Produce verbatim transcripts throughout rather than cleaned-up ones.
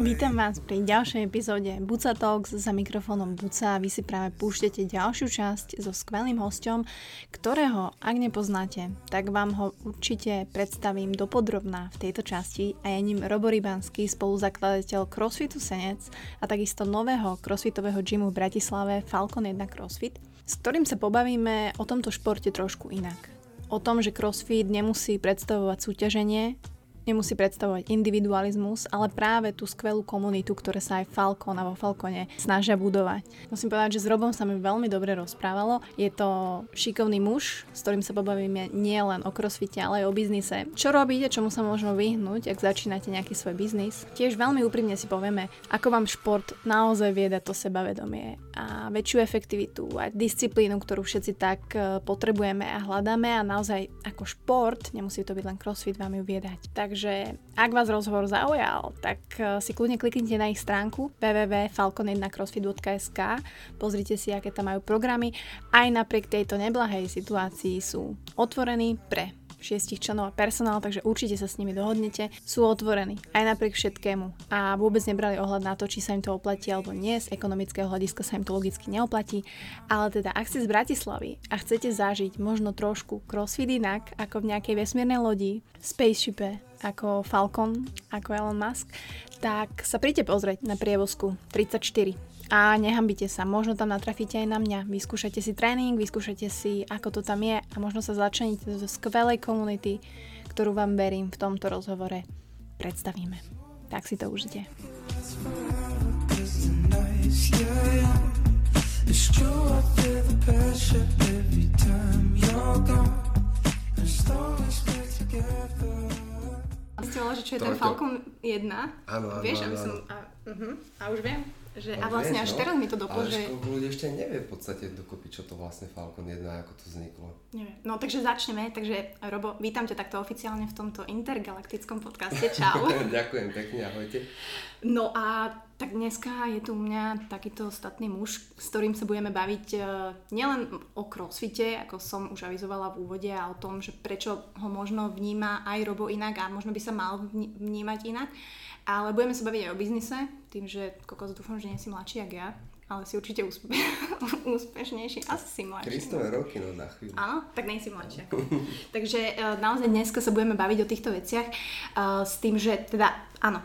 Vítam vás pri ďalšej epizóde Buca Talks za mikrofónom Buca a vy si práve púšťate ďalšiu časť so skvelým hosťom, ktorého, ak nepoznáte, tak vám ho určite predstavím dopodrobná v tejto časti a je ním Robo Rybanský, spoluzakladateľ Crossfitu Senec a takisto nového crossfitového gymu v Bratislave Falcon jeden Crossfit, s ktorým sa pobavíme o tomto športe trošku inak. O tom, že crossfit nemusí predstavovať súťaženie, nemusí predstavovať individualizmus, ale práve tú skvelú komunitu, ktoré sa aj Falcon a vo Falcone snažia budovať. Musím povedať, že s Robom sa mi veľmi dobre rozprávalo. Je to šikovný muž, s ktorým sa pobavíme nielen o crossfite, ale aj o biznise. Čo robíte, čomu sa možno vyhnúť, ak začínate nejaký svoj biznis. Tiež veľmi úprimne si povieme, ako vám šport naozaj vie dať to sebavedomie a väčšiu efektivitu a disciplínu, ktorú všetci tak potrebujeme a hľadáme a naozaj ako šport, nemusí to byť len crossfit, vám ju vie dať. Takže Takže ak vás rozhovor zaujal, tak si kľudne kliknite na ich stránku w w w bodka falcon one crossfit bodka s k, pozrite si, aké tam majú programy. Aj napriek tejto neblahej situácii sú otvorení pre šiestich členov a personál, takže určite sa s nimi dohodnete. Sú otvorení aj napriek všetkému a vôbec nebrali ohľad na to, či sa im to oplatí alebo nie. Z ekonomického hľadiska sa im to logicky neoplatí, ale teda ak ste z Bratislavy a chcete zažiť možno trošku crossfit inak ako v nejakej vesmírnej lodi, spaceshipe ako Falcon, ako Elon Musk, tak sa príďte pozrieť na prievozku tridsaťštyri. A nehambite sa, možno tam natrafíte aj na mňa. Vyskúšajte si tréning, vyskúšajte si, ako to tam je a možno sa začleníte do skvelej komunity, ktorú vám verím v tomto rozhovore predstavíme. Tak si to užite. A ste hovorili, že čo je ten Falcon jeden? Áno, áno. Vieš, aby som... A, uh-huh, a už viem. Že, a vlastne vieš, až no, teraz mi to doplo, že... Ale ľudí ešte nevie v podstate dokopy, čo to vlastne Falcon jeden, ako to vzniklo. Neviem. No takže začneme, takže Robo, vítam ťa takto oficiálne v tomto intergalaktickom podcaste, čau. Ďakujem pekne, ahojte. No a tak dneska je tu u mňa takýto statný muž, s ktorým sa budeme baviť nielen o crossfite, ako som už avizovala v úvode, a o tom, že prečo ho možno vníma aj Robo inak a možno by sa mal vnímať inak, ale budeme sa baviť aj o biznise, tým, že kokos, dúfam, že nie si mladší jak ja, ale si určite úspe- úspešnejší. Asi si mladší. tristo roky, no na chvíľu. Áno, tak nejsi mladší. Takže naozaj dneska sa budeme baviť o týchto veciach uh, s tým, že teda, áno,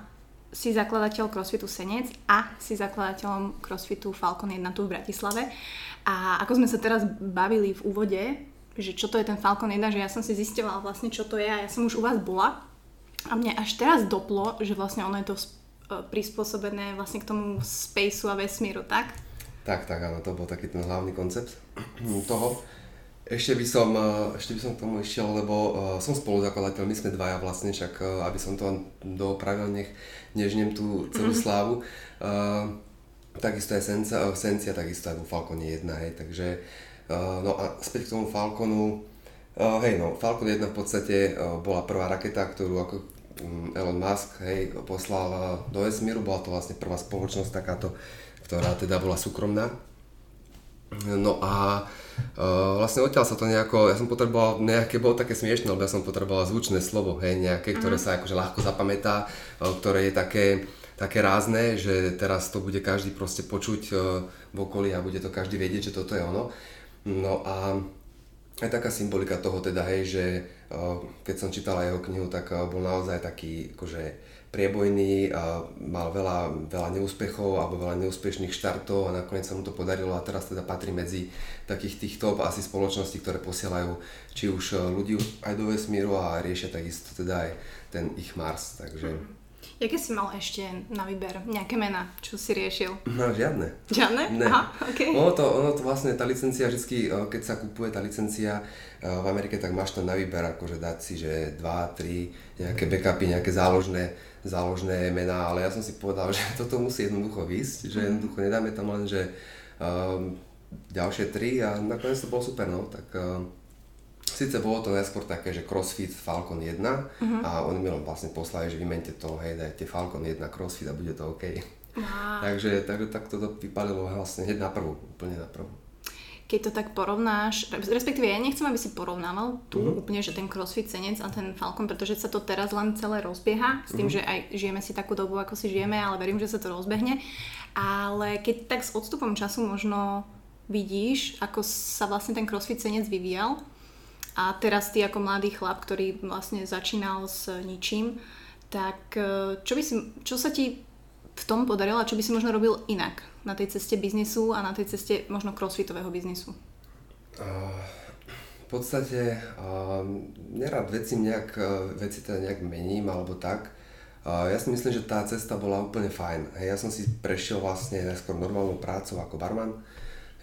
si zakladateľ Crossfitu Senec a si zakladateľom Crossfitu Falcon jeden tu v Bratislave. A ako sme sa teraz bavili v úvode, že čo to je ten Falcon jeden, že ja som si zistila vlastne, čo to je a ja som už u vás bola. A mne až teraz doplo, že vlastne ono je to sp- prispôsobené vlastne k tomu spaceu a vesmíru, tak? Tak, tak, áno, to bol taký ten hlavný koncept toho. Ešte by som, ešte by som k tomu išiel, lebo som spoluzakladateľ, my sme dvaja vlastne, však aby som to dopravil, nech nežnem tú celú slávu. Mm-hmm. Uh, takisto aj Sencia, Sencia, takisto aj vo Falcone jeden, hej, takže uh, no a späť k tomu Falconu. Uh, hej, no, Falcon jeden v podstate uh, bola prvá raketa, ktorú ako um, Elon Musk hej, poslal uh, do vesmíru. Bola to vlastne prvá spoločnosť takáto, ktorá teda bola súkromná. No a uh, vlastne odtiaľ sa to nejako, ja som potreboval nejaké, bolo také smiešné, lebo ja som potreboval zvučné slovo, hej, nejaké, ktoré sa akože ľahko zapamätá, uh, ktoré je také, také rázne, že teraz to bude každý proste počuť uh, v okolí a bude to každý vedieť, že toto je ono. No a aj taká symbolika toho teda, hej, že keď som čítal jeho knihu, tak bol naozaj taký akože priebojný, mal veľa, veľa neúspechov alebo veľa neúspešných štartov a nakoniec sa mu to podarilo a teraz teda patrí medzi takých tých top asi spoločností, ktoré posielajú či už ľudí aj do vesmíru a riešia takisto teda aj ten ich Mars, takže... Jaké si mal ešte na výber? Nejaké mená? Čo si riešil? No, žiadne. Žiadne? Ne. Aha, okej. Okay. Ono, ono to vlastne, tá licencia vždy, keď sa kupuje tá licencia v Amerike, tak máš tam na výber, akože dať si, že dva, tri, nejaké backupy, nejaké záložné, záložné mená, ale ja som si povedal, že toto musí jednoducho ísť, že jednoducho nedáme tam len, že um, ďalšie tri a nakoniec to bolo super, no, tak... Um, Sice bolo to najskôr také, že Crossfit Falcon jeden uh-huh. a oni mi len vlastne poslali, že vymente to, hej, dajte Falcon jeden Crossfit a bude to OK. Wow. Takže tak, tak toto vypadilo vlastne hneď na prvú, úplne na prvú. Keď to tak porovnáš, respektíve ja nechcem, aby si porovnával tu uh-huh. úplne, že ten CrossFit Senec a ten Falcon, pretože sa to teraz len celé rozbieha s tým, uh-huh. že aj žijeme si takú dobu, ako si žijeme, ale verím, že sa to rozbehne. Ale keď tak s odstupom času možno vidíš, ako sa vlastne ten CrossFit Senec vyvíjal a teraz ty ako mladý chlap, ktorý vlastne začínal s ničím, tak čo, by si, čo sa ti v tom podarilo a čo by si možno robil inak na tej ceste biznisu a na tej ceste možno crossfitového biznisu? Uh, v podstate uh, nerad veci nejak, uh, veci teda nejak mením alebo tak. Uh, ja si myslím, že tá cesta bola úplne fajn. Hej, ja som si prešiel vlastne najskôr normálnu prácu ako barman.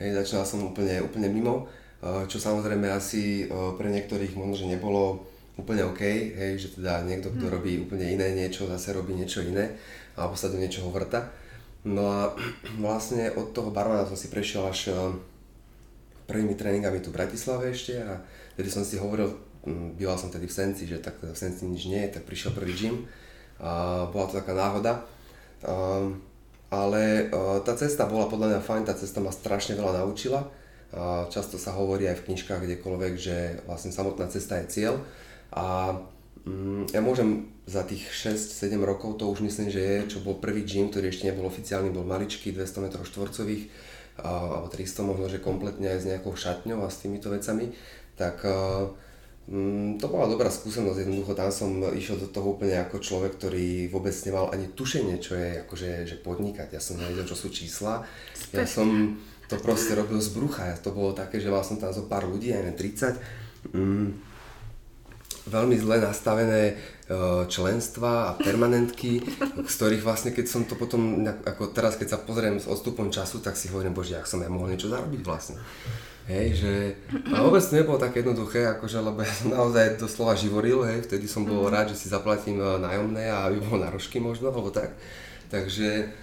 Hej, začínal som úplne, úplne mimo, uh, čo samozrejme asi uh, pre niektorých možno, že nebolo úplne OK, hej, že teda niekto, kto hmm. robí úplne iné niečo, zase robí niečo iné alebo sa do niečoho vrta. No a vlastne od toho barmana som si prešiel až prvými tréningami tu v Bratislave ešte a tedy som si hovoril, býval som tedy v Senci, že tak v Senci nič nie, tak prišiel prvý gym a bola to taká náhoda. A, ale tá cesta bola podľa mňa fajn, tá cesta ma strašne veľa naučila. A často sa hovorí aj v knižkách kdekoľvek, že vlastne samotná cesta je cieľ. A ja môžem za tých šesť sedem rokov, to už myslím, že je, čo bol prvý gym, ktorý ešte nebol oficiálny, bol maličký, dvesto metrov štvorcových alebo tristo možno, že kompletne aj s nejakou šatňou a s týmito vecami, tak um, to bola dobrá skúsenosť, jednoducho tam som išiel do toho úplne ako človek, ktorý vôbec nemal ani tušenie, čo je akože že podnikať, ja som nevedel, čo sú čísla, ja som to proste robil z brucha, to bolo také, že mal som tam zo pár ľudí, aj ne tridsať, um, veľmi zle nastavené členstva a permanentky, z ktorých vlastne, keď som to potom, ako teraz, keď sa pozriem s odstupom času, tak si hovorím, bože, jak som ja mohol niečo zarobiť vlastne. Hej, že... A vôbec to nebolo také jednoduché, akože, lebo ja som naozaj doslova živoril, hej, vtedy som bol rád, že si zaplatím nájomné a by bolo na rožky možno, alebo tak. Takže,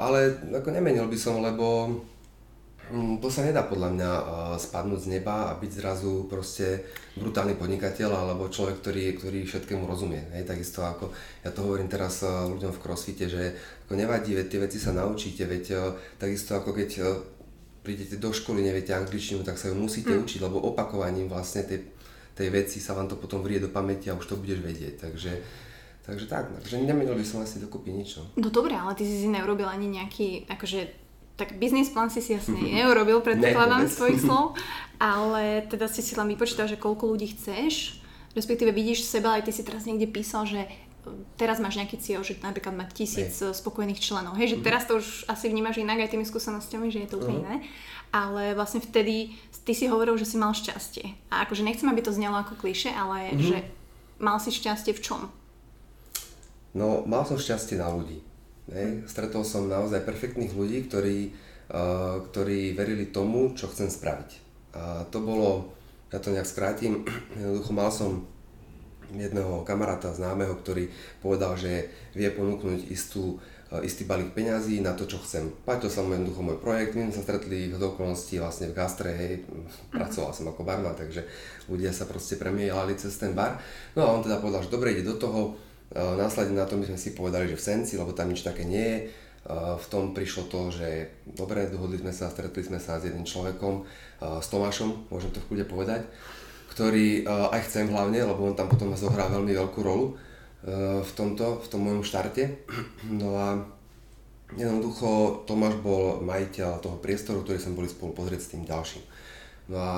ale ako nemenil by som, lebo to sa nedá podľa mňa spadnúť z neba a byť zrazu proste brutálny podnikateľ alebo človek, ktorý, ktorý všetkému rozumie. Hej, takisto ako ja to hovorím teraz ľuďom v crossfite, že ako nevadí, veď tie veci sa naučíte, veď takisto ako keď prídete do školy, neviete angličtinu, tak sa ju musíte mm. učiť, lebo opakovaním vlastne tej, tej veci sa vám to potom vrie do pamäti a už to budeš vedieť. Takže takže tak, takže nemenil by som asi dokúpiť nič. No dobre, ale ty si si neurobil ani nejaký, akože tak business plán si si jasne neurobil, predpokladám svojich slov, ale teda si si len vypočítal, že koľko ľudí chceš, respektíve vidíš seba, aj ty si teraz niekde písal, že teraz máš nejaký cieľ, že napríklad má tisíc spokojných členov, hej, že teraz to už asi vnímaš inak aj tými skúsenostiami, že je to úplne iné, ale vlastne vtedy ty si hovoril, že si mal šťastie a akože nechcem, aby to znelo ako klišé, ale mm-hmm. že mal si šťastie v čom? No, mal som šťastie na ľudí. Hej. Stretol som naozaj perfektných ľudí, ktorí, uh, ktorí verili tomu, čo chcem spraviť. A to bolo, ja to nejak skrátim, jednoducho mal som jedného kamaráta známeho, ktorý povedal, že vie ponúknuť istú, uh, istý balík peňazí na to, čo chcem. Páčil sa mu jednoducho môj projekt, my sa stretli v dokonalosti vlastne v gastre, hej, pracoval som ako barman, takže ľudia sa proste premielali cez ten bar. No a on teda povedal, že dobre, ide do toho. Následne na to my sme si povedali, že v Senci, lebo tam nič také nie je. V tom prišlo to, že dobre, dohodli sme sa, stretli sme sa s jedným človekom, s Tomášom, môžem to v kľude povedať, ktorý aj chcem hlavne, lebo on tam potom zohrá veľmi veľkú rolu v tomto, v tom mojom štarte. No a jednoducho Tomáš bol majiteľ toho priestoru, ktorý sme boli spolu pozrieť s tým ďalším. No a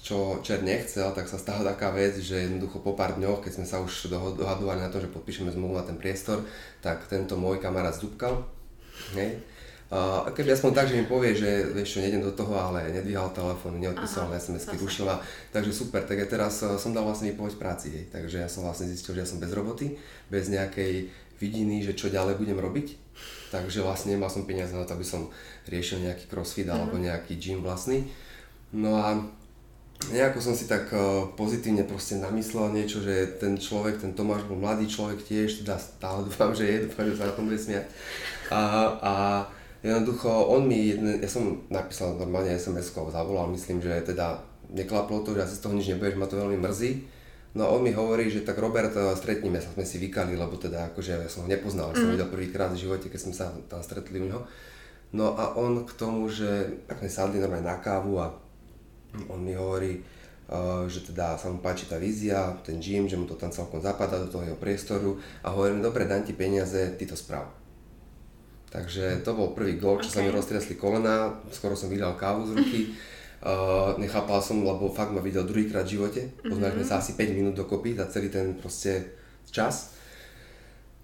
čo Čer nechcel, tak sa stala taká vec, že jednoducho po pár dňoch, keď sme sa už dohadovali na to, že podpíšeme zmluvu na ten priestor, tak tento môj kamarát zdúbkal. A keby aspoň tak, že mi povie, že vieš čo, nejdem do toho, ale nedvíhal telefón, neodpísal na es em esky, rušila. Takže super, tak ja teraz som dal vlastne výpoveď práci, hej. Takže ja som vlastne zistil, že ja som bez roboty, bez nejakej vidiny, že čo ďalej budem robiť. Takže vlastne nemal som peniaze na to, aby som riešil nejaký crossfit alebo nejaký gym vlastný. No a nejako som si tak pozitívne proste namyslel niečo, že ten človek, ten Tomáš bol mladý človek tiež, teda stále dúfam, že je, dúfam, že sa na tom bude smiať. A, a jednoducho on mi, jedne, ja som napísal normálne es em esku, zavolal, myslím, že teda neklaplo to, že asi z toho nič nebudeš, ma to veľmi mrzí. No on mi hovorí, že tak Robert, stretníme sa, sme si vykali, lebo teda akože ja som ho nepoznal, mm. som ho videl prvýkrát v živote, keď sme sa tam stretli u neho. No a on k tomu, že tak sme sadli normálne na kávu a on mi hovorí, že teda sa mu páči tá vízia, ten gym, že mu to tam celkom zapadá do toho jeho priestoru a hovorím, dobre, dám ti peniaze, ty to správ. Takže to bol prvý gól, čo okay. sa mi roztriasli kolena, skoro som vylial kávu z ruky. Uh, nechápal som, lebo fakt ma videl druhýkrát v živote, poznali sme mm-hmm. sa asi päť minút dokopy za celý ten proste čas.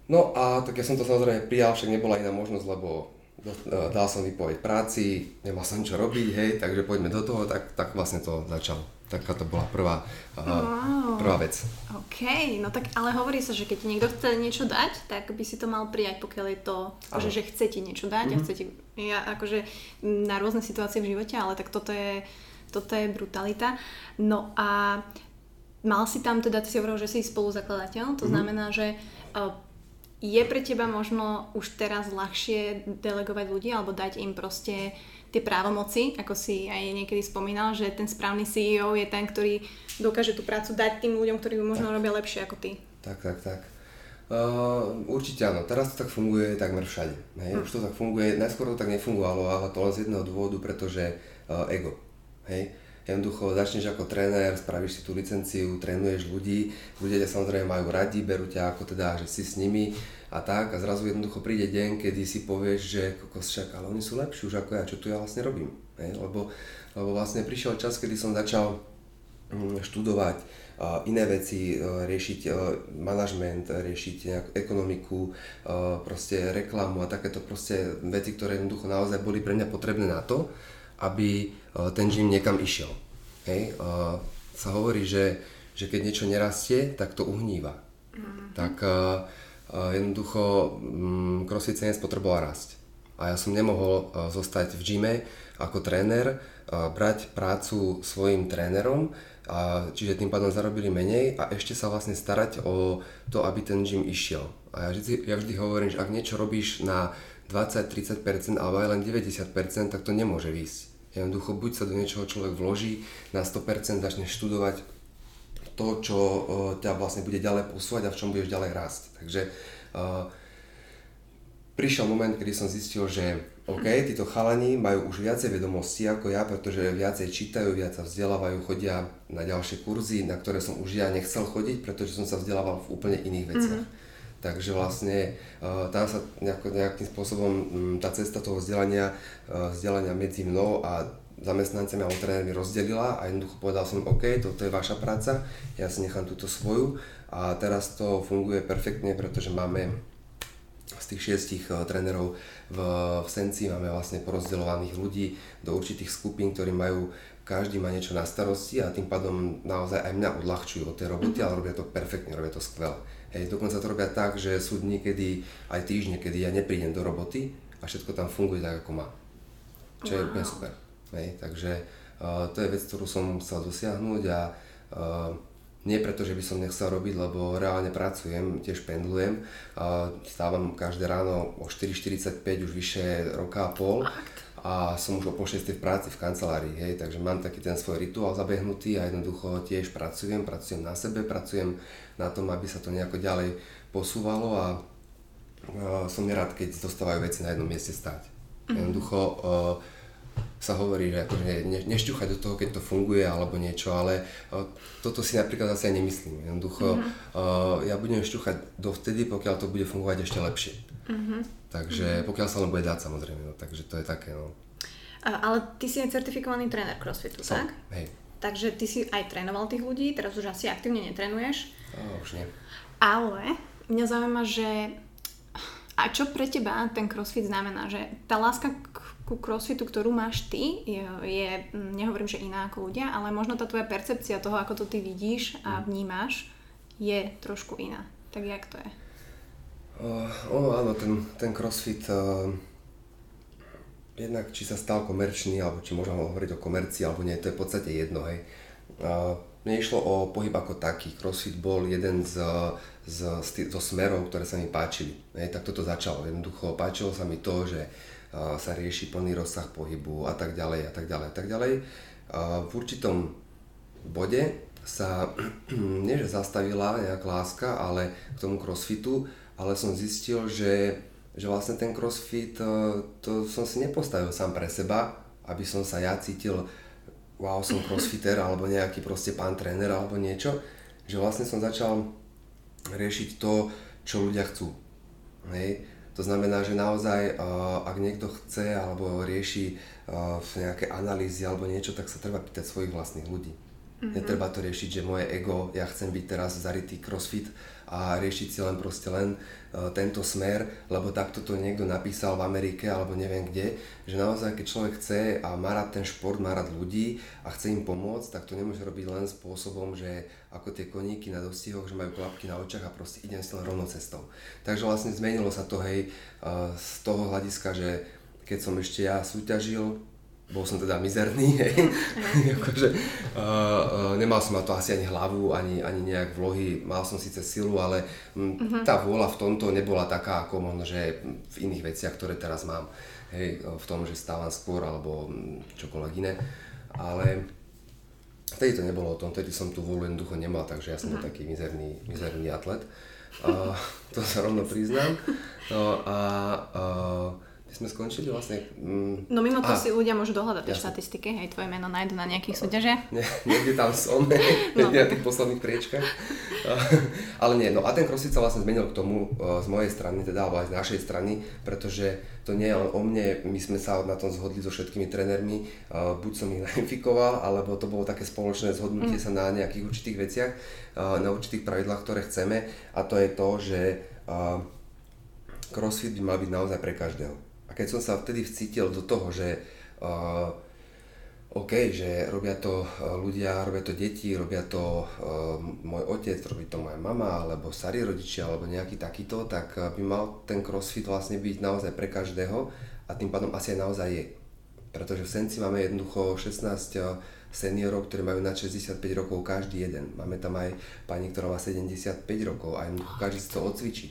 No a tak ja som to samozrejme prijal, však nebola iná možnosť, lebo do, uh, dal som vypoveď práci, nemal som čo robiť, hej, takže poďme do toho, tak, tak vlastne to začalo. Taká to bola prvá, uh, wow. prvá vec. OK, no tak ale hovorí sa, že keď ti niekto chce niečo dať, tak by si to mal prijať, pokiaľ je to, akože, že chce ti niečo dať mm-hmm. a chce ti... Ja akože na rôzne situácie v živote, ale tak toto je, toto je brutalita. No a mal si tam teda, ty si hovoril, že si spoluzakladateľ, to mm-hmm. znamená, že je pre teba možno už teraz ľahšie delegovať ľudí alebo dať im proste tie právomoci, ako si aj niekedy spomínal, že ten správny sí í ó je ten, ktorý dokáže tú prácu dať tým ľuďom, ktorí možno tak. Robia lepšie ako ty. Tak, tak, tak. Uh, určite áno, teraz to tak funguje takmer všade, hej, už to tak funguje, najskôr to tak nefungovalo, ale to len z jedného dôvodu, pretože uh, ego, hej, jednoducho začneš ako tréner, spravíš si tú licenciu, trénuješ ľudí, ľudia ťa samozrejme majú radi, berú ťa ako teda, že si s nimi a tak a zrazu jednoducho príde deň, kedy si povieš, že kokos, však, ale oni sú lepší už ako ja, čo tu ja vlastne robím, hej, lebo, lebo vlastne prišiel čas, kedy som začal študovať uh, iné veci, uh, riešiť uh, manažment, riešiť nejakú ekonomiku, uh, proste reklamu a takéto proste veci, ktoré jednoducho naozaj boli pre mňa potrebné na to, aby uh, ten gym niekam išiel. Hej? Uh, sa hovorí, že, že keď niečo nerastie, tak to uhníva. Mm-hmm. Tak uh, uh, jednoducho um, CrossFit Senec potreboval rásť. A ja som nemohol uh, zostať v gyme ako tréner, uh, brať prácu svojim trénerom, a čiže tým pádom zarobili menej a ešte sa vlastne starať o to, aby ten gym išiel. A ja vždy, ja vždy hovorím, že ak niečo robíš na dvadsať až tridsať percent alebo aj len deväťdesiat percent, tak to nemôže výsť. Jednoducho buď sa do niečoho človek vloží, na sto percent začne študovať to, čo uh, ťa vlastne bude ďalej posúvať a v čom budeš ďalej rásť. Takže uh, prišiel moment, kedy som zistil, že OK, títo chalani majú už viacej vedomostí ako ja, pretože viacej čítajú, viac sa vzdelávajú, chodia na ďalšie kurzy, na ktoré som už ja nechcel chodiť, pretože som sa vzdelával v úplne iných veciach. Mm-hmm. Takže vlastne uh, tam sa nejako, nejakým spôsobom um, tá cesta toho vzdelania, uh, vzdelania medzi mnou a zamestnancami alebo trénermi rozdelila a jednoducho povedal som OK, toto je vaša práca, ja si nechám túto svoju a teraz to funguje perfektne, pretože máme z tých šiestich uh, trénerov v, v Senci, máme vlastne porozdeľovaných ľudí do určitých skupín, ktorí majú, každý má niečo na starosti a tým pádom naozaj aj mňa odľahčujú od tej roboty, ale robia to perfektne, robia to skvelé. Hej, dokonca to robia tak, že sú dni, kedy aj týždne, kedy ja neprídem do roboty a všetko tam funguje tak, ako má. Čo je úplne super. Hej, takže uh, to je vec, ktorú som chcel dosiahnuť a uh, nie preto, že by som nechcel robiť, lebo reálne pracujem, tiež pendlujem. Stávam každé ráno o štyri štyridsaťpäť, už vyše roka a pol. A som už o pol šiestej v práci v kancelárii, hej, takže mám taký ten svoj rituál zabehnutý a jednoducho tiež pracujem, pracujem na sebe, pracujem na tom, aby sa to nejako ďalej posúvalo a som nerád, keď dostávajú veci na jednom mieste stáť. Jednoducho sa hovorí, že akože ne, nešťuchať do toho, keď to funguje alebo niečo, ale uh, toto si napríklad zase nemyslím. Jednoducho uh-huh. uh, ja budem šťuchať dovtedy, pokiaľ to bude fungovať ešte lepšie. Uh-huh. Takže uh-huh. pokiaľ sa len bude dať, samozrejme, no, takže to je také, no. Uh, ale ty si aj certifikovaný tréner CrossFitu, som, tak? Hej. Takže ty si aj trénoval tých ľudí, teraz už asi aktívne netrénuješ. Uh, už nie. Ale mňa zaujíma, že a čo pre teba ten CrossFit znamená, že tá láska k ku crossfitu, ktorú máš ty, je, je, nehovorím, že iná ako ľudia, ale možno tá tvoja percepcia toho, ako to ty vidíš a vnímaš, je trošku iná. Tak jak to je? Uh, ono áno, ten, ten crossfit, uh, jednak či sa stal komerčný, alebo či môžem hovoriť o komercii, alebo nie, to je v podstate jedno, hej. Uh, mne išlo o pohyb ako taký. Crossfit bol jeden z, z, z, zo smerov, ktoré sa mi páčili. Hej, tak toto začalo. Jednoducho páčilo sa mi to, že sa rieši plný rozsah pohybu a tak ďalej a tak ďalej a tak ďalej. V určitom bode sa, nie že zastavila nejak láska, ale k tomu crossfitu, ale som zistil, že, že vlastne ten crossfit, to som si nepostavil sám pre seba, aby som sa ja cítil, wow, som crossfitter, alebo nejaký proste pán tréner, alebo niečo, že vlastne som začal riešiť to, čo ľudia chcú. Hej. To znamená, že naozaj, ak niekto chce alebo rieši nejaké analýzy alebo niečo, tak sa treba pýtať svojich vlastných ľudí. Mm-hmm. Netreba to riešiť, že moje ego, ja chcem byť teraz zarytý crossfit a riešiť si len proste len tento smer, lebo takto to niekto napísal v Amerike alebo neviem kde, že naozaj, keď človek chce a má rád ten šport, má rád ľudí a chce im pomôcť, tak to nemôže robiť len spôsobom, že ako tie koníky na dostihoch, že majú klapky na očiach a proste idem si len rovnou cestou. Takže vlastne zmenilo sa to, hej, z toho hľadiska, že keď som ešte ja súťažil, bol som teda mizerný, hej, akože, uh, uh, nemal som na to asi ani hlavu, ani, ani nejak vlohy, mal som síce silu, ale m, uh-huh. tá vôľa v tomto nebola taká ako možno, že v iných veciach, ktoré teraz mám, hej, v tom, že stávam skôr alebo čokoľvek iné, ale vtedy to nebolo o tom, vtedy som tú vôľu jednoducho nemal, takže ja som uh-huh. taký mizerný, mizerný atlet, uh, to sa rovno priznám, no a uh, sme skončili vlastne... Mm, no mimo to a, si ľudia môžu dohľadať tie štatistiky, hej, tvoje meno nájdu na nejakých súťažiach. Ne, niekde tam som, ne, niekde no. na tých posledných priečkach. Ale nie, no a ten crossfit sa vlastne zmenil k tomu z mojej strany, teda alebo aj z našej strany, pretože to nie je len o mne, my sme sa na tom zhodli so všetkými trénermi, buď som ich nainfikoval, alebo to bolo také spoločné zhodnutie mm. sa na nejakých určitých veciach, na určitých pravidlách, ktoré chceme, a to je to, že crossfit by mal byť naozaj pre každého. A keď som sa vtedy vcítil do toho, že uh, OK, že robia to ľudia, robia to deti, robia to uh, môj otec, robí to moja mama, alebo starí rodičia, alebo nejaký takýto, tak by mal ten crossfit vlastne byť naozaj pre každého a tým pádom asi aj naozaj je. Pretože v Senci máme jednoducho šestnásť seniorov, ktorí majú na šesťdesiatpäť rokov každý jeden. Máme tam aj pani, ktorá má sedemdesiatpäť rokov a jednoducho každý si to odcvičí.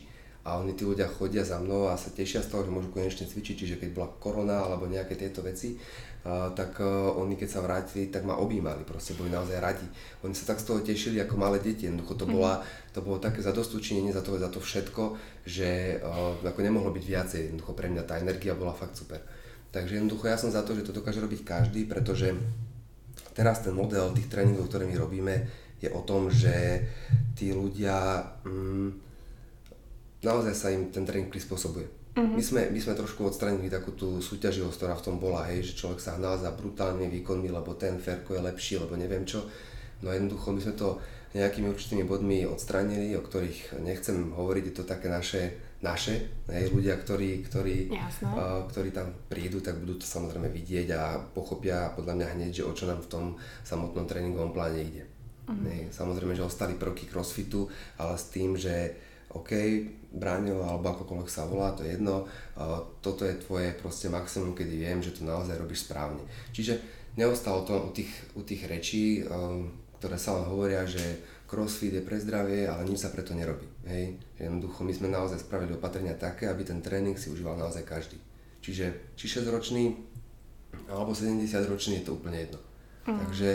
A oni tí ľudia chodia za mnou a sa tešia z toho, že môžu konečne cvičiť, čiže keď bola korona alebo nejaké tieto veci, uh, tak uh, oni keď sa vrátili, tak ma objímali, proste boli naozaj radi. Oni sa tak z toho tešili ako malé deti, jednoducho to, bola, to bolo také zadostučinenie za to, za to všetko, že uh, ako nemohlo byť viacej, jednoducho pre mňa tá energia bola fakt super. Takže jednoducho ja som za to, že to dokáže robiť každý, pretože teraz ten model tých tréningov, ktoré my robíme, je o tom, že tí ľudia... Mm, naozaj sa im ten tréning prispôsobuje. Uh-huh. My sme, my sme trošku odstranili takú tú súťaživosť, ktorá v tom bola, hej, že človek sa hnal za brutálnymi výkonmi, lebo ten ferko je lepší, lebo neviem čo. No jednoducho my sme to nejakými určitými bodmi odstranili, o ktorých nechcem hovoriť, je to také naše, naše, hej, ľudia, ktorí, ktorí, uh, ktorí tam prídu, tak budú to samozrejme vidieť a pochopia podľa mňa hneď, že o čo nám v tom samotnom tréningovom pláne ide. Uh-huh. Hej, samozrejme, že ostali prvky crossfitu, ale s tým, že OK, Braňo, alebo akokoľvek sa volá, to je jedno, toto je tvoje proste maximum, kedy viem, že to naozaj robíš správne. Čiže neostalo to u tých, u tých rečí, ktoré sa len hovoria, že crossfit je pre zdravie, ale nič sa preto nerobí, hej. Jednoducho my sme naozaj spravili opatrenia také, aby ten tréning si užíval naozaj každý. Čiže či šesťročný, alebo sedemdesiatročný, je to úplne jedno. Mm. Takže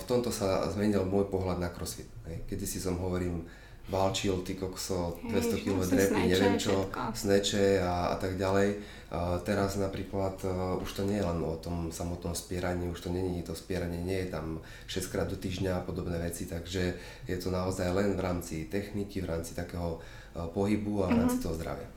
v tomto sa zmenil môj pohľad na crossfit, hej. Kedysi som hovoril, valčil, ty kokso, dvesto kilogramov drepy, neviem čo, sneče a, a tak ďalej. Uh, teraz napríklad uh, už to nie je len o tom samotnom spieraní, už to nie je to spieranie, nie je tam šesťkrát do týždňa a podobné veci, takže je to naozaj len v rámci techniky, v rámci takého uh, pohybu a v rámci mm-hmm. toho zdravia.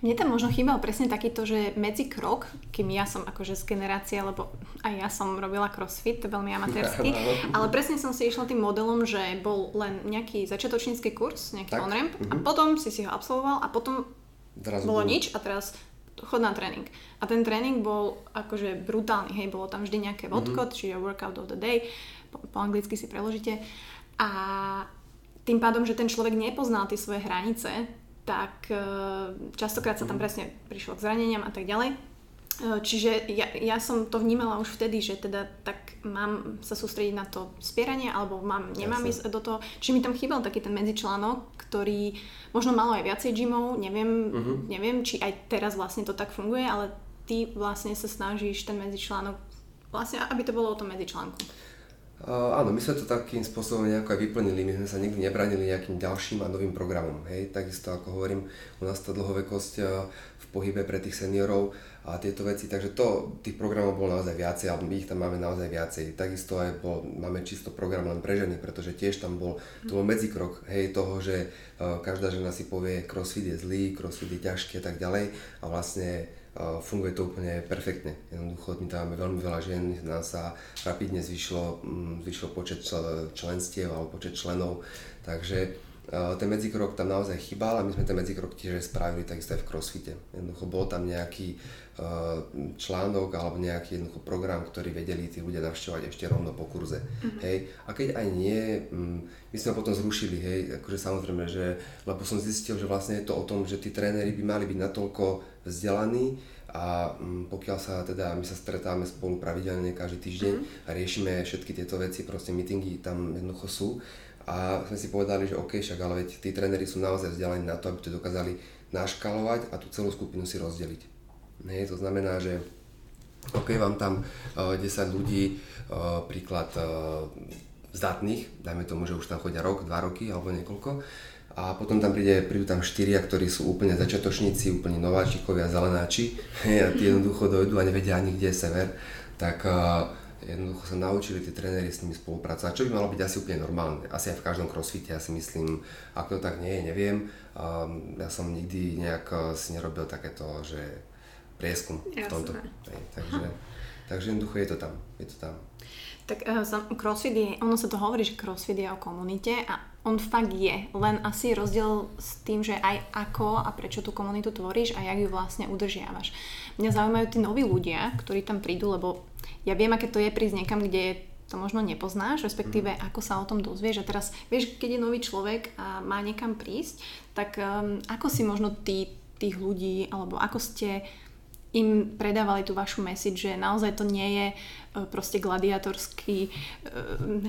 Mne tam možno chýbal presne takýto, že medzikrok, kým ja som akože z generácie, lebo aj ja som robila crossfit, veľmi amatérsky, ale presne som si išla tým modelom, že bol len nejaký začiatočnícky kurz, nejaký tak. on-ramp mm-hmm. a potom si si ho absolvoval a potom teraz bolo bude. nič a teraz chod na tréning. A ten tréning bol akože brutálny, hej, bolo tam vždy nejaké vodko, mm-hmm. čiže workout of the day, po, po anglicky si preložíte a tým pádom, že ten človek nepoznal tie svoje hranice, tak častokrát sa tam presne prišlo k zraneniam a tak ďalej. Čiže ja, ja som to vnímala už vtedy, že teda tak mám sa sústrediť na to spieranie, alebo mám, nemám Jasne. ísť do toho. Čiže mi tam chýbal taký ten medzičlánok, ktorý možno malo aj viacej gymov, neviem, uh-huh. neviem, či aj teraz vlastne to tak funguje, ale ty vlastne sa snažíš ten medzičlánok, vlastne aby to bolo o tom medzičlánku. Uh, áno, my sme to takým spôsobom nejako aj vyplnili, my sme sa nikdy nebránili nejakým ďalším a novým programom, hej, takisto ako hovorím, u nás tá dlhovekosť uh, v pohybe pre tých seniorov a tieto veci, takže to, tých programov bolo naozaj viacej, alebo my ich tam máme naozaj viacej, takisto aj bol, máme čisto program len pre ženy, pretože tiež tam bol, to bol medzikrok, hej, toho, že uh, každá žena si povie, crossfit je zlý, crossfit je ťažký a tak ďalej a vlastne funguje to úplne perfektne. Jednoducho, my tam máme veľmi veľa žien, nám sa rapidne zvýšilo, zvýšilo počet čl- členstiev alebo počet členov, takže uh, ten medzikrok tam naozaj chýbal a my sme ten medzikrok tiež spravili takisto aj v crossfite. Jednoducho, bol tam nejaký uh, článok alebo nejaký jednoducho program, ktorý vedeli tí ľudia navštevovať ešte rovno po kurze. Mm-hmm. Hej. A keď aj nie, um, my sme potom zrušili, hej, akože samozrejme, že, lebo som zistil, že vlastne je to o tom, že tí tréneri by mali byť natoľko vzdelaní a pokiaľ sa teda my sa stretáme spolu pravidelne každý týždeň a riešime všetky tieto veci, proste meetingy tam jednoducho sú a sme si povedali, že OK, však ale veď tí tréneri sú naozaj vzdelaní na to, aby to dokázali naškalovať a tú celú skupinu si rozdeliť. Hej, to znamená, že OK, vám tam uh, desať ľudí, uh, príklad uh, zdatných, dajme tomu, že už tam chodia rok, dva roky alebo niekoľko, a potom tam príde, prídu tam štyria, ktorí sú úplne začiatočníci, úplne nováčikovia, zelenáči a tí jednoducho dojdu a nevedia ani, kde je sever, tak uh, jednoducho sa naučili tí tréneri s nimi spolupracovať, čo by malo byť asi úplne normálne, asi aj v každom crossfite, ja si myslím, ak to tak nie je, neviem, um, ja som nikdy nejak si nerobil takéto, že prieskum v tomto, hej, takže, takže jednoducho je to tam, je to tam. Tak crossfit je, ono sa to hovorí, že crossfit je o komunite a on fakt je, len asi rozdiel s tým, že aj ako a prečo tú komunitu tvoríš a jak ju vlastne udržiavaš. Mňa zaujímajú tí noví ľudia, ktorí tam prídu, lebo ja viem, aké to je prísť niekam, kde to možno nepoznáš, respektíve ako sa o tom dozvieš a teraz vieš, keď je nový človek a má niekam prísť, tak um, ako si možno tí, tých ľudí, alebo ako ste im predávali tú vašu message, že naozaj to nie je proste gladiatorský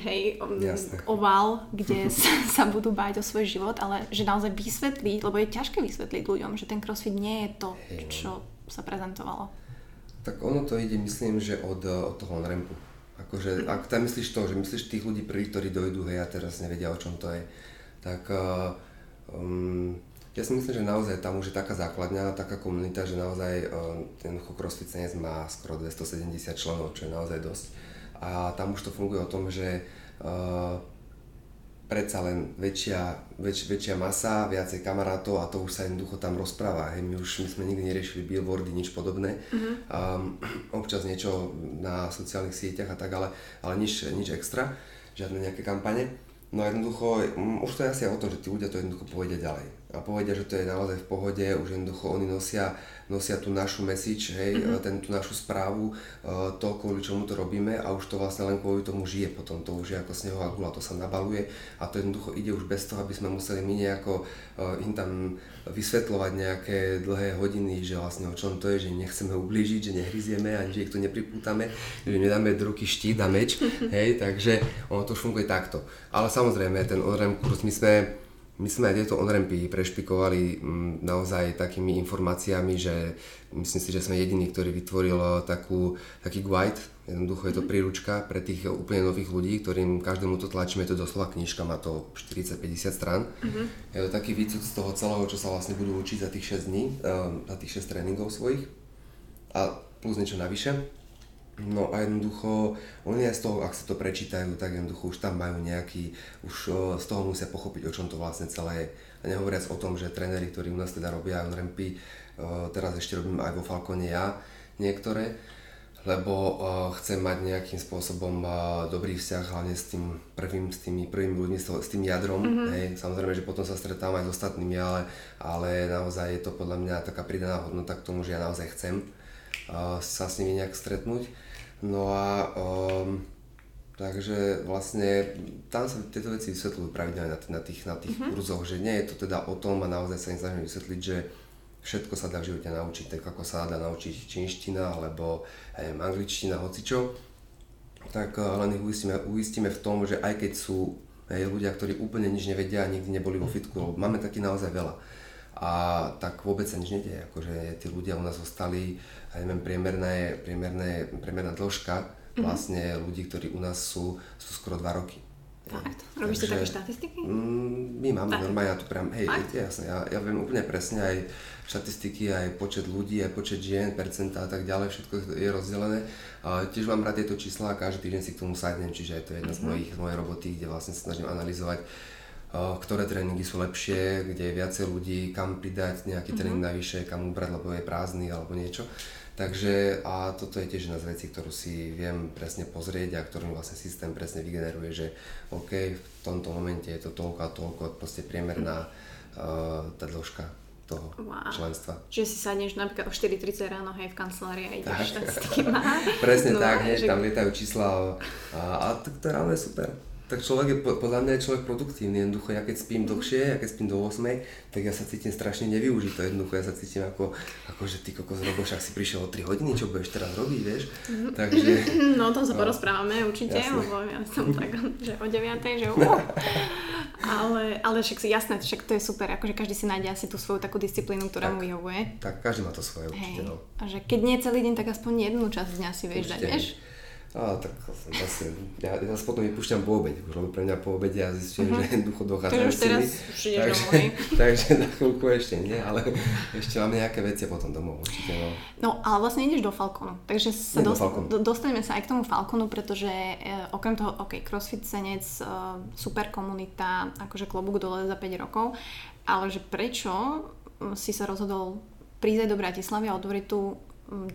hej, oval, kde sa, sa budú báť o svoj život, ale že naozaj vysvetliť, lebo je ťažké vysvetliť ľuďom, že ten crossfit nie je to, čo sa prezentovalo. Tak ono to ide, myslím, že od, od toho on-rampu. Akože, ak tam myslíš to, že myslíš tých ľudí prvých, ktorí dojdú, hej, a teraz nevedia, o čom to je, tak... Um, Ja si myslím, že naozaj tam už je taká základňa, taká komunita, že naozaj ten CrossFit Senec má skoro dvestosedemdesiat členov, čo je naozaj dosť. A tam už to funguje o tom, že uh, predsa len väčšia, väč, väčšia masa, viacej kamarátov a to už sa jednoducho tam rozpráva. Hej, my už my sme nikdy neriešili billboardy, nič podobné. Mm-hmm. Um, občas niečo na sociálnych sieťach a tak, ale, ale nič, nič extra, žiadne nejaké kampane. No jednoducho, už to je asi o tom, že tí ľudia to jednoducho povedia ďalej a povedia, že to je naozaj v pohode, už jednoducho oni nosia, nosia tú našu message, hej, mm-hmm. ten, tú našu správu, to, kvôli čomu to robíme a už to vlastne len kvôli tomu žije potom, to už je ako snehová gula, to sa nabaluje a to jednoducho ide už bez toho, aby sme museli my nejako im tam vysvetľovať nejaké dlhé hodiny, že vlastne o čom to je, že nechceme ublížiť, že nehryzieme ani že ich to nepripútame, že nedáme do ruky štít a meč, mm-hmm. hej, takže ono to už funguje takto. Ale samozrejme, ten on-ramp kurz, my sme, my sme aj tieto on-rampy prešpikovali m, naozaj takými informáciami, že myslím si, že sme jediní, ktorý vytvoril takú, taký guide, jednoducho je to príručka pre tých úplne nových ľudí, ktorým každému to tlačíme, je to doslova knižka, má to štyridsať päťdesiat strán. Mm-hmm. Je to taký výcud z toho celého, čo sa vlastne budú učiť za tých šesť dní, um, za tých šesť tréningov svojich a plus niečo navyše. No a jednoducho, oni aj z toho, ak si to prečítajú, tak jednoducho už tam majú nejaký, už z toho musia pochopiť, o čom to vlastne celé je. A nehovoriac o tom, že tréneri, ktorí u nás teda robia on-rampy, teraz ešte robím aj vo Falcone ja niektoré, lebo chcem mať nejakým spôsobom dobrý vzťah, hlavne s tým prvým, s tými prvými ľuďmi, s tým jadrom. Mm-hmm. Hej. Samozrejme, že potom sa stretám aj s ostatnými, ale, ale naozaj je to podľa mňa taká pridaná hodnota k tomu, že ja naozaj chcem sa s nimi nejak stretnúť. No a um, takže vlastne tam sa tieto veci vysvetľujú pravidelne na, t- na tých, na tých mm-hmm. kurzoch, že nie je to teda o tom a naozaj sa im snažím vysvetliť, že všetko sa dá v živote naučiť, tak ako sa dá naučiť čínština alebo ja neviem, angličtina, hocičo, tak uh, len ich uistíme, uistíme v tom, že aj keď sú hej, ľudia, ktorí úplne nič nevedia a nikdy neboli vo fitku, máme takých naozaj veľa. A tak vôbec sa nič nedieje, akože tí ľudia u nás zostali, ja neviem, priemerné, priemerné, priemerná dĺžka vlastne ľudí, ktorí u nás sú, sú skoro dva roky. Fakt? Ja. Robíš si také štatistiky? My máme Fakt. normálne, ja tu priam, hej, je jasné, ja, ja viem úplne presne aj štatistiky, aj počet ľudí, aj počet žien, percentá a tak ďalej, všetko je rozdelené. A tiež mám rád tieto čísla a každý týždeň si k tomu sadnem, čiže to je jedna mm-hmm. z mojich, mojej roboty, kde vlastne sa snažím analyzovať, ktoré tréningy sú lepšie, kde je viacej ľudí, kam pridať nejaký mm-hmm. tréning navyše, kam ubrať, lebo je prázdny alebo niečo. Takže a toto je tiež jedna z vecí, ktorú si viem presne pozrieť a ktorú vlastne systém presne vygeneruje, že OK, v tomto momente je to toľko a toľko, proste priemerná uh, tá dĺžka toho wow. členstva. Čiže si sadneš napríklad o štyri tridsať ráno, hej, v kancelárii a ideš štatistiky máš. Presne no, tak, hej, že... tam lietajú čísla a, a to, to ráno je super. Tak človek je, podľa mňa je človek produktívny, jednoducho ja keď spím dlhšie, ja keď spím do osem, tak ja sa cítim strašne nevyužito, jednoducho ja sa cítim ako, ako že ty kokos Robo, však si prišiel o tri hodiny, čo budeš teraz robiť, vieš, takže... No o tom sa porozprávame určite, jasne. Lebo ja som tak, že o deviatej, že uh. ale, ale však si jasné, však to je super, akože každý si nájde asi tú svoju takú disciplínu, ktorá tak, mu vyhovuje. Tak, každý má to svoje určite, no. A že keď nie celý deň, tak aspoň jednu časť dňa si vieš dať, vieš? A tak vlastne, ja, ja sa potom vypúšťam po obede, lebo pre mňa po obede ja zistím, uh-huh. že jednoducho dochádzam s tými, takže, takže na chvíľku ešte nie, ale ešte máme nejaké veci potom domov určite. No, no ale vlastne ideš do Falconu, takže sa dost, do Falconu. dostaneme sa aj k tomu Falconu, pretože eh, okrem toho, ok, CrossFit Senec, eh, super komunita, akože klobúk dole za päť rokov, ale že prečo si sa rozhodol prísť do Bratislavy a otvoriť tu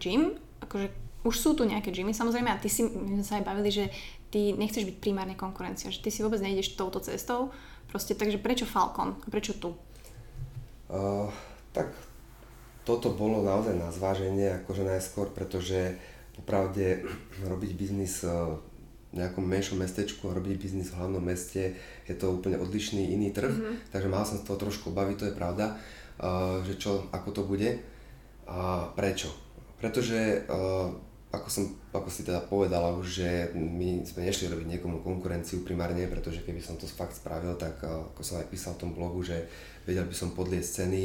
gym, akože už sú tu nejaké gymy, samozrejme, a ty si, my sme sa aj bavili, že ty nechceš byť primárne konkurencia, že ty si vôbec nejdeš touto cestou, proste, takže prečo Falcon? Prečo tu? Uh, tak toto bolo naozaj na zváženie, akože najskôr, pretože popravde robiť biznis v nejakom menšom mestečku a robiť biznis v hlavnom meste je to úplne odlišný iný trh, mm-hmm. takže mal som z toho trošku obavy, to je pravda, uh, že čo, ako to bude a prečo. Pretože uh, Ako, som, ako si teda povedala už, že my sme nešli robiť niekomu konkurenciu primárne, pretože keby som to fakt spravil, tak ako som aj písal v tom blogu, že vedel by som podliesť ceny,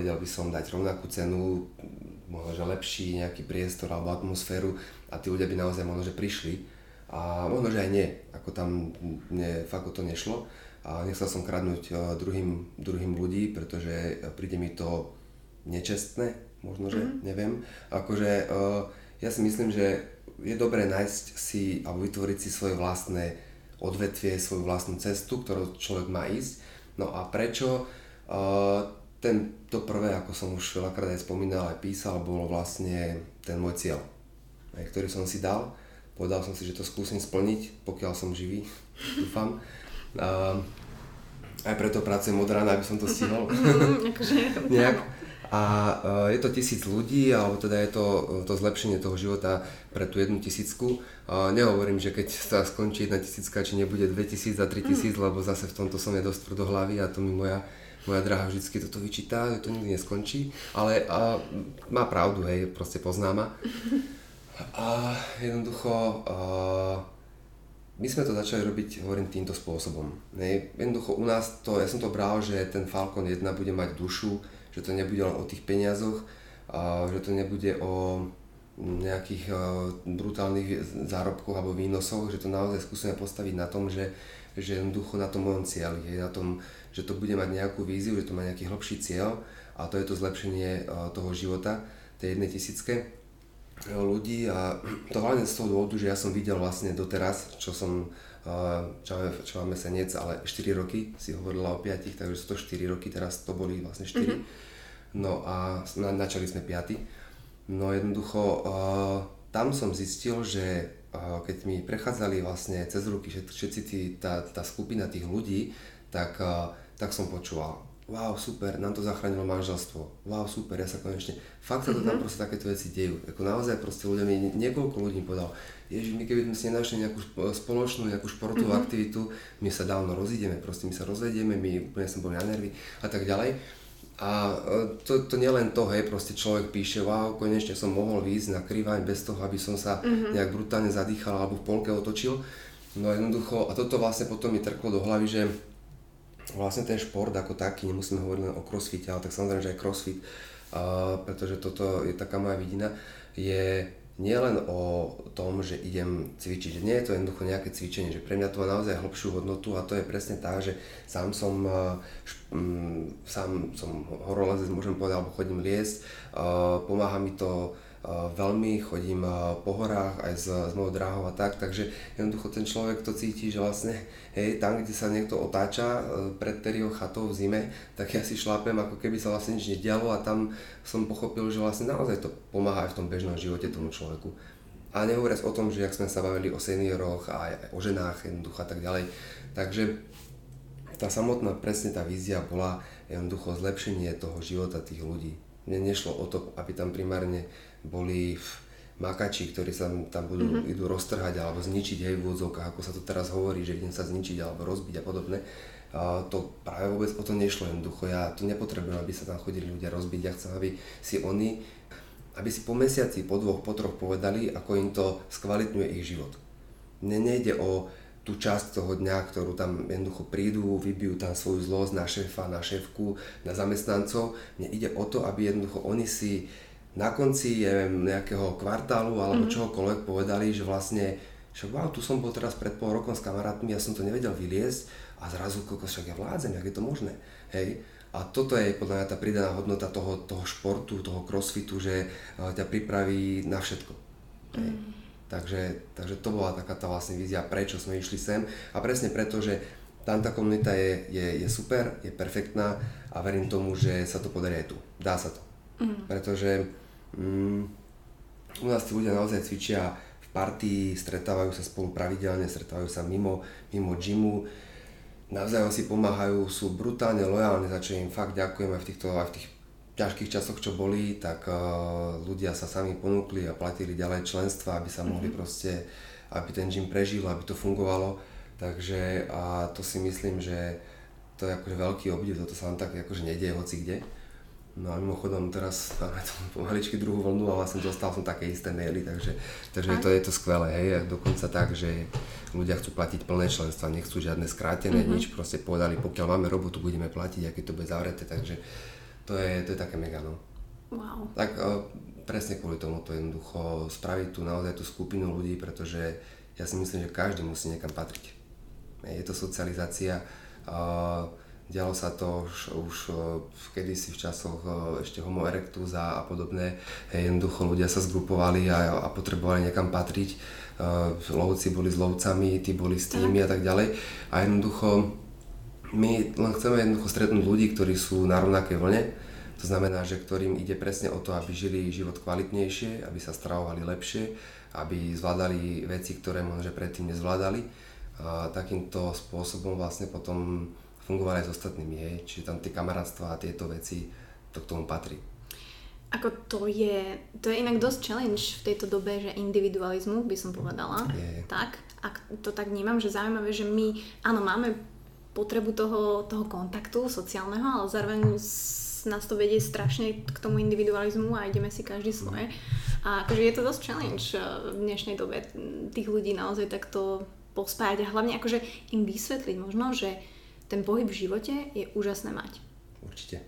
vedel by som dať rovnakú cenu, možno že lepší nejaký priestor alebo atmosféru a tí ľudia by naozaj možno že prišli a možno že aj nie, ako tam mne fakt to nešlo a nechcel som kradnúť druhým, druhým ľudí, pretože príde mi to nečestné, možno že, mm. neviem, akože ja si myslím, že je dobré nájsť si alebo vytvoriť si svoje vlastné odvetvie, svoju vlastnú cestu, ktorou človek má ísť. No a prečo? Ten, to prvé, ako som už veľakrát aj spomínal, aj písal, bolo vlastne ten môj cieľ, ktorý som si dal. Povedal som si, že to skúsim splniť, pokiaľ som živý, dúfam. Aj preto pracujem od rána, aby som to stihol. Nejak. A je to tisíc ľudí, alebo teda je to, to zlepšenie toho života pre tú jednu tisícku. Nehovorím, že keď sa skončí jedna tisícka, či nebude dve tisíc a tri tisíc, mm. lebo zase v tomto som je dosť tvrdohlavý a to mi moja, moja drahá vždycky toto vyčíta, že to nikdy neskončí. Ale a, má pravdu, hej, proste poznáma. A jednoducho, a, my sme to začali robiť, hovorím, týmto spôsobom. Hej. Jednoducho u nás to, ja som to bral, že ten Falcon jeden bude mať dušu, že to nebude len o tých peniazoch, že to nebude o nejakých brutálnych zárobkoch alebo výnosoch, že to naozaj skúsime postaviť na tom, že, že jednoducho na tom mojom cieľi, na tom, že to bude mať nejakú víziu, že to má nejaký hlbší cieľ a to je to zlepšenie toho života, tej jednej tisícke ľudí a to hlavne z toho dôvodu, že ja som videl vlastne doteraz, čo som čo máme Senec, ale štyri roky, si hovorila o piatich, takže sú to štyri roky, teraz to boli vlastne štyri. Mm-hmm. No a načali sme piaty. No jednoducho, uh, tam som zistil, že uh, keď mi prechádzali vlastne cez ruky všetci tí, tá, tá skupina tých ľudí, tak, uh, tak som počúval. Wow, super, nám to zachránilo manželstvo. Wow, super, ja sa konečne... Fakt sa to tam mm-hmm. proste takéto veci dejú. Ako naozaj proste ľudia mi, niekoľko ľudí povedalo, ježiš, my keby sme si nenašli nejakú spoločnú, nejakú športovú mm-hmm. aktivitu, my sa dávno rozídeme, proste my sa rozvedieme, my úplne som bol na nervy a tak ďalej. A to, to nie len to, hej, proste človek píše, wow, konečne som mohol výjsť na kryváň bez toho, aby som sa mm-hmm. nejak brutálne zadýchal alebo v polke otočil. No jednoducho, a toto vlastne potom mi trklo do hlavy, že vlastne ten šport ako taký, nemusíme hovoriť len o crossfite, ale tak samozrejme, že aj crossfit, uh, pretože toto je taká moja vidina, je nielen o tom, že idem cvičiť. Nie je to jednoducho nejaké cvičenie, že pre mňa to má naozaj hlbšiu hodnotu a to je presne tá, že sám som, sám som horolezec, môžem povedať, alebo chodím liesť, pomáha mi to veľmi, chodím po horách aj s, s mojou dráhou a tak, takže jednoducho ten človek to cíti, že vlastne hej, tam, kde sa niekto otáča pred teriou chatou v zime, tak ja si šlápem, ako keby sa vlastne nič nedialo a tam som pochopil, že vlastne naozaj to pomáha aj v tom bežnom živote tomu človeku. A nehovoriac o tom, že jak sme sa bavili o senioroch a aj o ženách jednoducho a tak ďalej, takže tá samotná presne tá vízia bola jednoducho zlepšenie toho života tých ľudí. Mne nešlo o to, aby tam primárne boli makači, ktorí sa tam budú, mm-hmm. idú roztrhať alebo zničiť, hej, v úvodzovkách, ako sa to teraz hovorí, že idem sa zničiť alebo rozbiť a podobne. Uh, to práve vôbec o to nešlo jednoducho. Ja tu nepotrebujem, aby sa tam chodili ľudia rozbiť. Ja chcem, aby si oni, aby si po mesiaci, po dvoch, po troch povedali, ako im to skvalitňuje ich život. Mne nejde o tú časť toho dňa, ktorú tam jednoducho prídu, vybijú tam svoju zlosť na šéfa, na šéfku, na zamestnancov. Mne ide o to, aby jednoducho oni si na konci neviem, nejakého kvartálu alebo mm-hmm. čohokoľvek povedali, že vlastne však wow, tu som bol teraz pred pol rokom s kamarátmi, ja som to nevedel vyliesť a zrazu koľko však ja vládzem, jak je to možné, hej. A toto je podľa mňa tá pridaná hodnota toho, toho športu, toho crossfitu, že uh, ťa pripraví na všetko. Hej? Mm. Takže, takže to bola taká tá vlastne vízia, prečo sme išli sem a presne preto, že tam tá komunita je, je, je super, je perfektná a verím tomu, že sa to podarí aj tu, dá sa to. Mm. Pretože Mm, u nás tí ľudia naozaj cvičia v partii, stretávajú sa spolu pravidelne, stretávajú sa mimo, mimo gymu, navzájom si pomáhajú, sú brutálne lojálne, za čo im fakt ďakujem aj v týchto, aj v tých ťažkých časoch, čo boli, tak uh, ľudia sa sami ponúkli a platili ďalej členstva, aby sa mm-hmm. mohli proste, aby ten gym prežil, aby to fungovalo, takže a to si myslím, že to je akože veľký obdiv, toto sa vám tak akože nedieje hocikde. No a mimochodom teraz máme tu pomaličky druhú vlnu a vlastne dostal som také isté maily, takže, takže to je to skvelé, hej, dokonca tak, že ľudia chcú platiť plné členstva, nechcú žiadne skrátené, mm-hmm. nič, proste povedali, pokiaľ máme robotu, budeme platiť, aké to bude zavreté, takže to je, to je také mega, no. Wow. Tak o, presne kvôli tomu to jednoducho spraviť tu naozaj tú skupinu ľudí, pretože ja si myslím, že každý musí niekam patriť. Je to socializácia. O, Dialo sa to už, už kedysi v časoch ešte Homo erectus a, a podobné. Hej, jednoducho ľudia sa zgrupovali a, a potrebovali niekam patriť. Lovci boli s lovcami, tí boli s tými a tak ďalej. A jednoducho my len chceme jednoducho stretnúť ľudí, ktorí sú na rovnakej vlne. To znamená, že ktorým ide presne o to, aby žili život kvalitnejšie, aby sa stravovali lepšie, aby zvládali veci, ktoré možno predtým nezvládali. A takýmto spôsobom vlastne potom fungovali aj s ostatnými, hej, čiže tam tie kamarátstva a tieto veci, to k tomu patrí. Ako to je, to je inak dosť challenge v tejto dobe, že individualizmu by som povedala, je. Tak, a to tak vnímam, že zaujímavé, že my, áno, máme potrebu toho, toho kontaktu sociálneho, ale zároveň nás to vedie strašne k tomu individualizmu a ideme si každý svoje. A akože je to dosť challenge v dnešnej dobe tých ľudí naozaj takto pospájať a hlavne akože im vysvetliť možno, že ten pohyb v živote je úžasné mať. Určite.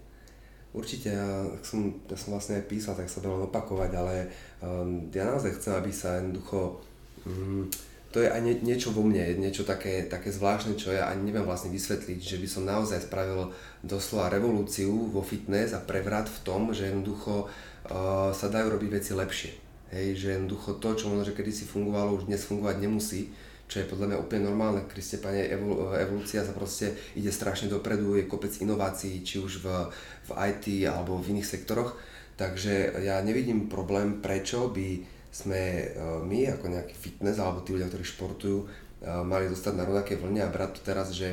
Určite, ja som, ja som vlastne aj písal, tak sa dalo opakovať, ale um, ja naozaj chcem, aby sa jednoducho, um, to je aj nie, niečo vo mne, niečo také, také zvláštne, čo ja ani neviem vlastne vysvetliť, že by som naozaj spravil doslova revolúciu vo fitness a prevrat v tom, že jednoducho uh, sa dajú robiť veci lepšie. Hej, že jednoducho to, čo ono, že kedysi fungovalo, už dnes fungovať nemusí. Čo je podľa mňa úplne normálne, Kriste Pane, evol- evolúcia sa proste ide strašne dopredu, je kopec inovácií, či už v, v í té alebo v iných sektoroch, takže ja nevidím problém, prečo by sme my, ako nejaký fitness alebo tí ľudia, ktorí športujú, mali zostať na rovnakej vlne a brať to teraz, že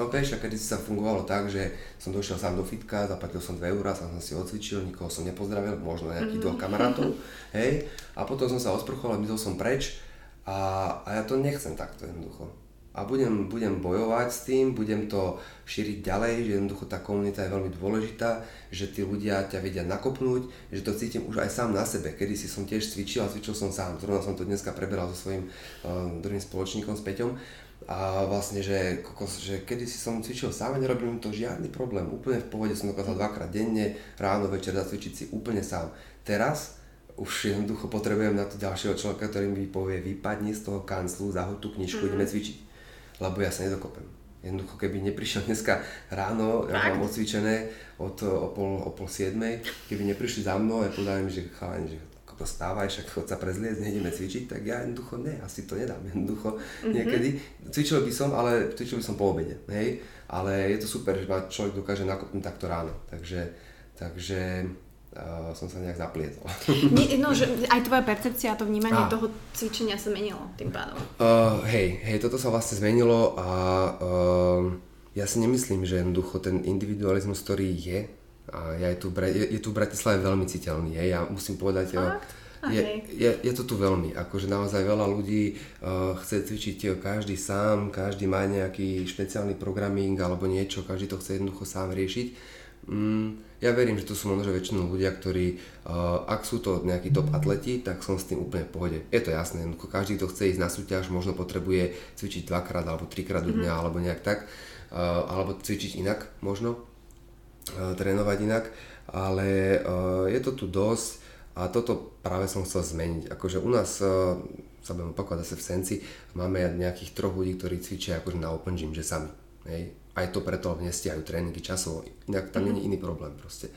OK, však kedy si sa fungovalo tak, že som došiel sám do fitka, zaplatil som dve eurá, sám som si odcvičil, nikoho som nepozdravil, možno nejakých dvoch kamarátov, hej, a potom som sa osprchoval a myslel som preč. A, a ja to nechcem takto jednoducho. A budem, budem bojovať s tým, budem to šíriť ďalej, že jednoducho tá komunita je veľmi dôležitá, že tí ľudia ťa vedia nakopnúť, že to cítim už aj sám na sebe. Kedysi som tiež cvičil a cvičil som sám, zrovna som to dneska preberal so svojím um, druhým spoločníkom, s Peťom. A vlastne, že, kokos, že kedysi som cvičil sám a nerobím to žiadny problém. Úplne v pohode som dokázal dvakrát denne, ráno, večer zacvičiť si úplne sám. Teraz už jednoducho potrebujem na to ďalšieho človeka, ktorý mi povie, vypadni z toho kanclu, zahoď tú knižku, mm. ideme cvičiť, lebo ja sa nedokopem. Jednoducho, keby neprišiel dneska ráno, ja mám odcvičené od o pol, o pol siedmej, keby neprišli za mnou a ja povedal im, že chávaň, že ako stávaj, však chod sa prezliecť, nejdeme cvičiť, tak ja jednoducho ne, asi to nedám, jednoducho mm-hmm. niekedy. Cvičil by som, ale cvičil by som po obede, hej, ale je to super, že ma človek dokáže nakopnúť takto ráno, takže, takže Uh, som sa nejak zaplietol. No, že aj tvoja percepcia a to vnímanie ah. toho cvičenia sa menilo tým pádom. Uh, hej, hej, toto sa vlastne zmenilo a uh, ja si nemyslím, že jednoducho ten individualizmus, ktorý je, a ja je, tu, je, je tu v Bratislave veľmi citeľný, hej, ja musím povedať, ja, je, je, je to tu veľmi, akože naozaj veľa ľudí uh, chce cvičiť každý sám, každý má nejaký špeciálny programming alebo niečo, každý to chce jednoducho sám riešiť. Ja verím, že to sú možno väčšinou ľudia, ktorí, uh, ak sú to nejakí top atleti, tak som s tým úplne v pohode. Je to jasné, každý, kto chce ísť na súťaž, možno potrebuje cvičiť dvakrát alebo trikrát do dňa, mm-hmm. alebo nejak tak, uh, alebo cvičiť inak možno, uh, trénovať inak, ale uh, je to tu dosť a toto práve som chcel zmeniť. Akože u nás, uh, sa budem opakovať zase v Senci, máme nejakých troch ľudí, ktorí cvičia akože na open gym, že sami. Hej? Aj to preto nestihajú tréningy časovo, inak tam mm. nie je iný problém proste.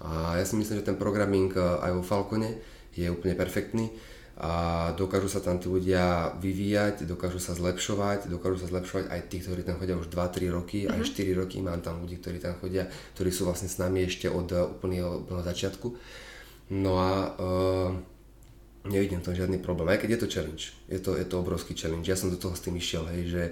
A ja si myslím, že ten programming aj vo Falcone je úplne perfektný a dokážu sa tam tí ľudia vyvíjať, dokážu sa zlepšovať, dokážu sa zlepšovať aj tí, ktorí tam chodia už dva tri roky, mm. aj štyri roky, mám tam ľudí, ktorí tam chodia, ktorí sú vlastne s nami ešte od úplného, úplného začiatku. No a uh, nevidím tam žiadny problém, aj keď je to challenge, je to, je to obrovský challenge, ja som do toho s tým išiel, hej, že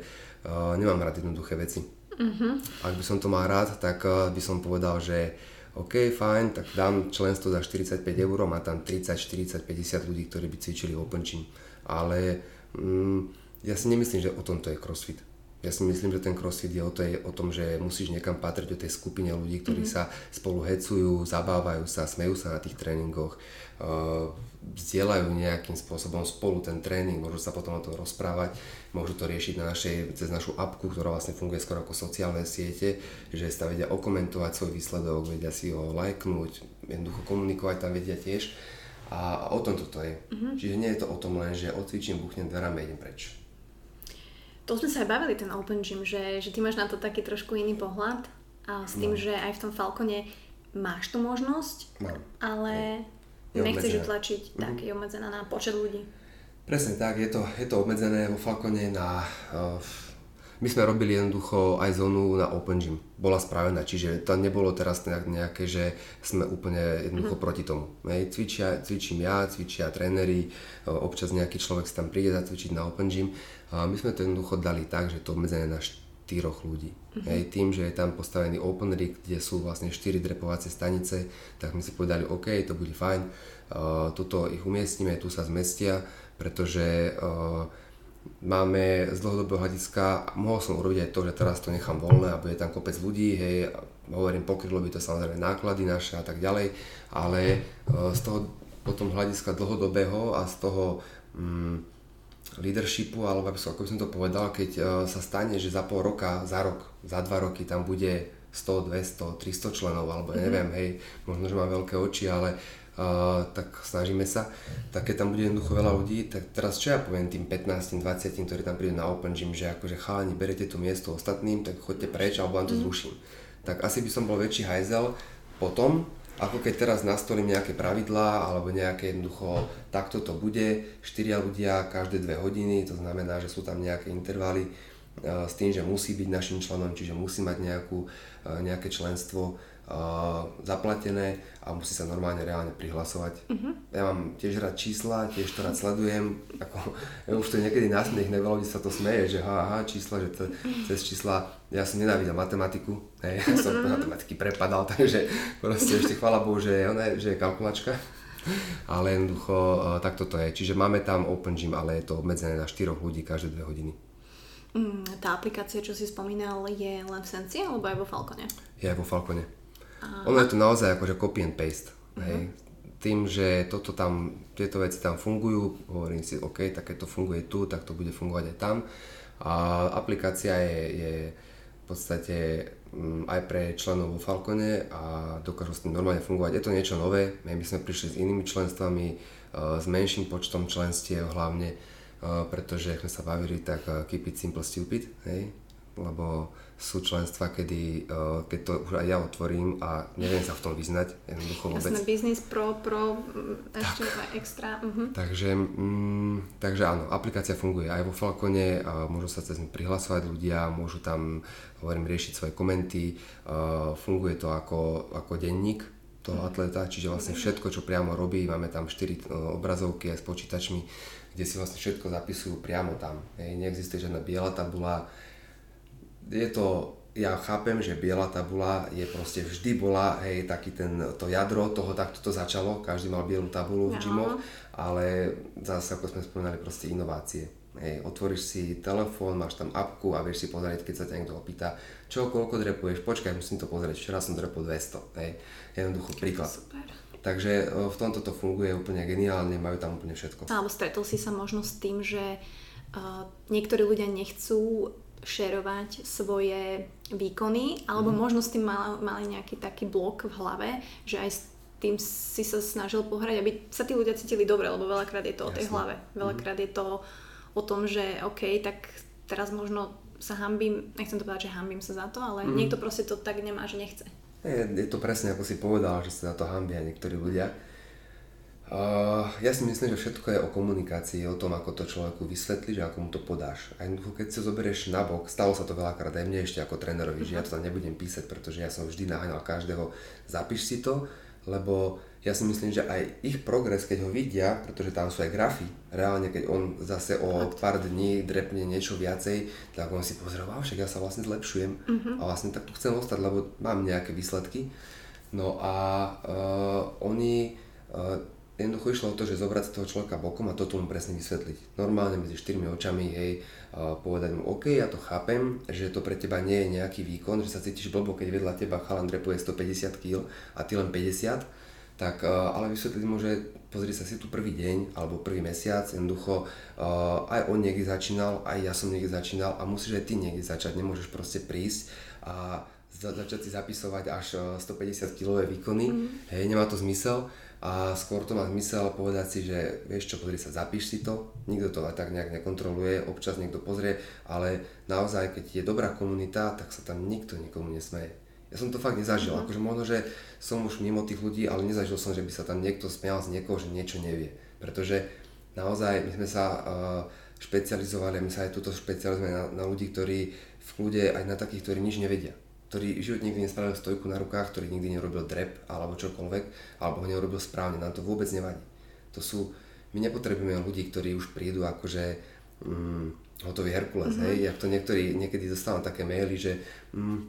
uh, nemám rád jednoduché veci. Uh-huh. Ak by som to mal rád, tak uh, by som povedal, že OK, fajn, tak dám členstvo za štyridsaťpäť eur, má tam tridsať, štyridsať, päťdesiat ľudí, ktorí by cvičili open gym. Ale um, ja si nemyslím, že o tom to je crossfit. Ja si myslím, že ten crossfit je o, to, je o tom, že musíš niekam patriť do tej skupine ľudí, ktorí mm-hmm. sa spolu hecujú, zabávajú sa, smejú sa na tých tréningoch, uh, vzdielajú nejakým spôsobom spolu ten tréning, môžu sa potom o tom rozprávať, môžu to riešiť na našej, cez našu apku, ktorá vlastne funguje skoro ako sociálne siete, že sa vedia okomentovať svoj výsledok, vedia si ho lajknúť, jednoducho komunikovať tam vedia tiež a, a o tom toto je. Mm-hmm. Čiže nie je to o tom len, že odcvičím, buchnem dverami a idem preč. To sme sa aj bavili, ten open gym, že, že ty máš na to taký trošku iný pohľad a s tým, no. že aj v tom Falcone máš tú možnosť, Mám. ale je nechceš utlačiť, mm-hmm. tak je obmedzená na počet ľudí. Presne tak, je to, je to obmedzené vo Falcone na... Uh, my sme robili jednoducho aj zónu na open gym, bola spravená, čiže to nebolo teraz nejaké, že sme úplne jednoducho mm-hmm. proti tomu. Hej, cvičia, cvičím ja, cvičia tréneri, občas nejaký človek sa tam príde zacvičiť na open gym. A my sme to jednoducho dali tak, že to obmedzené na štyroch ľudí. Mm-hmm. Hej, tým, že je tam postavený open rig, kde sú vlastne štyri drepovacie stanice, tak my si povedali, OK, to bude fajn, uh, toto ich umiestnime, tu sa zmestia, pretože uh, máme z dlhodobého hľadiska, mohol som urobiť aj to, že teraz to nechám voľné a bude tam kopec ľudí, hej, hovorím, pokrylo by to samozrejme náklady naše a tak ďalej, ale uh, z toho potom hľadiska dlhodobého a z toho... Um, leadershipu, alebo ako by som to povedal, keď uh, sa stane, že za pol roka, za rok, za dva roky tam bude sto, dvesto, tristo členov, alebo mm-hmm. neviem, hej, možno, že mám veľké oči, ale uh, tak snažíme sa, tak keď tam bude jednoducho veľa ľudí, tak teraz čo ja poviem tým pätnástim, dvadsiatim, ktorí tam prídu na open gym, že akože chalani, berete tu miesto ostatným, tak choďte preč, alebo vám to mm-hmm. zruším. Tak asi by som bol väčší hajzel potom, ako keď teraz nastolím nejaké pravidlá, alebo nejaké jednoducho, takto to bude, štyria ľudia každé dve hodiny, to znamená, že sú tam nejaké intervaly uh, s tým, že musí byť našim členom, čiže musí mať nejakú, uh, nejaké členstvo uh, zaplatené a musí sa normálne, reálne prihlasovať. Uh-huh. Ja mám tiež rád čísla, tiež to rád sledujem, ako, ja už to niekedy na smiech, neveľa ľudí sa to smeje, že aha, čísla, že to, cez čísla, ja som nenávidel matematiku, hej, ja som mm-hmm. matematiky prepadal, takže proste ešte chvála Bohu, že, že je kalkulačka, ale jednoducho takto to je. Čiže máme tam open gym, ale je to obmedzené na štyroch ľudí každé dve hodiny. Mm, tá aplikácia, čo si spomínal, je len v Senci alebo aj vo Falcone? Je aj vo Falcone. A... Ono je to naozaj akože copy and paste. Mm-hmm. Hej. Tým, že toto tam, tieto veci tam fungujú, hovorím si, OK, tak keď to funguje tu, tak to bude fungovať aj tam. A aplikácia je... je v podstate aj pre členov vo Falcone a dokážu s tým normálne fungovať. Je to niečo nové, my sme prišli s inými členstvami, s menším počtom členstiev hlavne, pretože ak sme sa bavili, tak keep it simple stupid, hej? Lebo sú členstva, kedy, keď to už aj ja otvorím a neviem sa v tom vyznať, jednoducho vôbec. Jasné, biznis pro, pro, ešte extra. Uh-huh. Takže, mm, takže áno, aplikácia funguje aj vo Falcone, môžu sa cez ňu prihlasovať ľudia, môžu tam, hovorím, riešiť svoje komenty, uh, funguje to ako, ako denník toho atleta, čiže vlastne všetko, čo priamo robí, máme tam štyri obrazovky aj s počítačmi, kde si vlastne všetko zapisujú priamo tam. Hej, neexistuje žiadna biela tabula. Je to, ja chápem, že biela tabula je proste vždy bola, hej, taký ten, to jadro toho, takto to začalo, každý mal bielú tabulu v gymoch, ale zase, ako sme spomínali, proste inovácie. Hej, otvoríš si telefón, máš tam apku a vieš si pozrieť, keď sa ťa niekto opýta, čo, koľko drepuješ, počkaj, musím to pozrieť, včera som drepol dvesto, hej, jednoducho príklad. Super. Takže v tomto to funguje úplne geniálne, majú tam úplne všetko. Alebo stretol si sa možno s tým, že uh, niektorí ľudia nechcú šerovať svoje výkony, alebo mm. možno s tým mal, mali nejaký taký blok v hlave, že aj s tým si sa snažil pohrať, aby sa tí ľudia cítili dobre, lebo veľakrát je to Jasne. O tej hlave. Veľakrát mm. je to o tom, že OK, tak teraz možno sa hanbím, nechcem to povedať, že hanbím sa za to, ale mm. niekto proste to tak nemá, že nechce. Je, je to presne, ako si povedal, že sa na to hanbia niektorí ľudia. Uh, ja si myslím, že všetko je o komunikácii, o tom, ako to človeku vysvetlíš a ako mu to podáš. A keď si to zoberieš nabok, stalo sa to veľakrát aj mne ešte ako trénerovi, že ja to tam nebudem písať, pretože ja som vždy naháňal každého, zapíš si to, lebo ja si myslím, že aj ich progres, keď ho vidia, pretože tam sú aj grafy, reálne keď on zase o pár dní drepne niečo viacej, tak on si pozrie, wow, však ja sa vlastne zlepšujem uh-huh. a vlastne tak tu chcem ostať, lebo mám nejaké výsledky. No a uh, oni uh, jednoducho išlo o to, že zobrať toho človeka bokom a toto mu presne vysvetliť. Normálne medzi štyrmi očami, hej, povedať mu, OK, ja to chápem, že to pre teba nie je nejaký výkon, že sa cítiš blbo, keď vedľa teba chalan drepuje stopäťdesiat kíl a ty len päťdesiat, tak ale vysvetliť mu, že pozri sa si tu prvý deň alebo prvý mesiac, jednoducho aj on niekde začínal, aj ja som niekde začínal a musíš aj ty niekde začať, nemôžeš proste prísť a začať si zapisovať až stopäťdesiat kilové výkony, mm. hej, nemá to zmysel. A skôr to má zmysel povedať si, že vieš čo, pozri sa, zapíš si to, nikto to aj tak nejak nekontroluje, občas niekto pozrie, ale naozaj, keď je dobrá komunita, tak sa tam nikto nikomu nesmeje. Ja som to fakt nezažil, mm-hmm. akože možno, že som už mimo tých ľudí, ale nezažil som, že by sa tam niekto smial z niekoho, že niečo nevie, pretože naozaj my sme sa uh, špecializovali, my sa aj tuto špecializujeme na, na ľudí, ktorí v kľude aj na takých, ktorí nič nevedia. Ktorý život nikdy nespravil stojku na rukách, ktorý nikdy nerobil drep alebo čokoľvek, alebo ho neurobil správne, nám to vôbec nevadí. To sú, my nepotrebujeme ľudí, ktorí už prídu akože mm, hotový Herkules, mm-hmm. hej, jak to niektorí, niekedy dostávam také maily, že mm,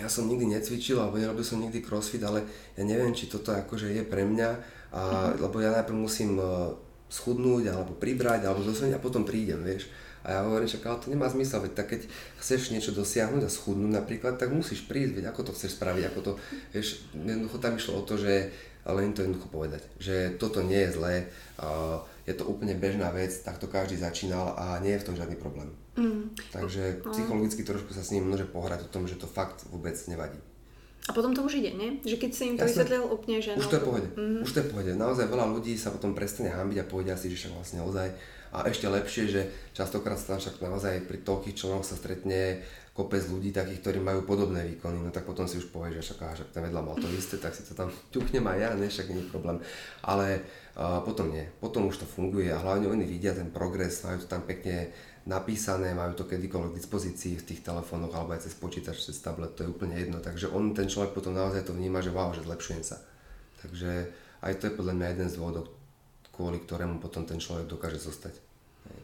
ja som nikdy necvičil alebo nerobil som nikdy crossfit, ale ja neviem, či toto akože je pre mňa, a, mm-hmm. lebo ja najprv musím uh, schudnúť alebo pribrať alebo dosť a potom prídem, vieš. A ja hovorím, že to nemá zmysel, veď tak keď chceš niečo dosiahnuť a schudnúť napríklad, tak musíš prísť, veď ako to chceš spraviť, ako to, vieš, jednoducho tam išlo o to, že len to jednoducho povedať, že toto nie je zlé, uh, je to úplne bežná vec, tak to každý začínal a nie je v tom žiadny problém. Mm. Takže psychologicky trošku sa s ním môže pohrať o tom, že to fakt vôbec nevadí. A potom to už ide, nie? Že keď si im to vysvetlil úplne, že... Už to je pohode, mm-hmm. už to je pohode. Naozaj veľa ľudí sa potom prestane hanbiť a povedia si, že však vlastne ozaj. A ešte lepšie, že častokrát sa však naozaj pri toľkých členoch sa stretne kopec ľudí takých, ktorí majú podobné výkony. No tak potom si už povieš, že však, aha, však tam vedľa mal to isté, tak si to tam ťuknem aj ja, ne, však nie je problém. Ale uh, potom nie, potom už to funguje a hlavne oni vidia ten progres, majú to tam pekne napísané, majú to kedykoľvek k dispozícii v tých telefónoch alebo aj cez počítač, cez tablet, to je úplne jedno. Takže on, ten človek potom naozaj to vníma, že wow, že zlepšujem sa. Takže aj to je podľa mňa jeden z dôvodov, kvôli ktorému potom ten človek dokáže zostať. Hej.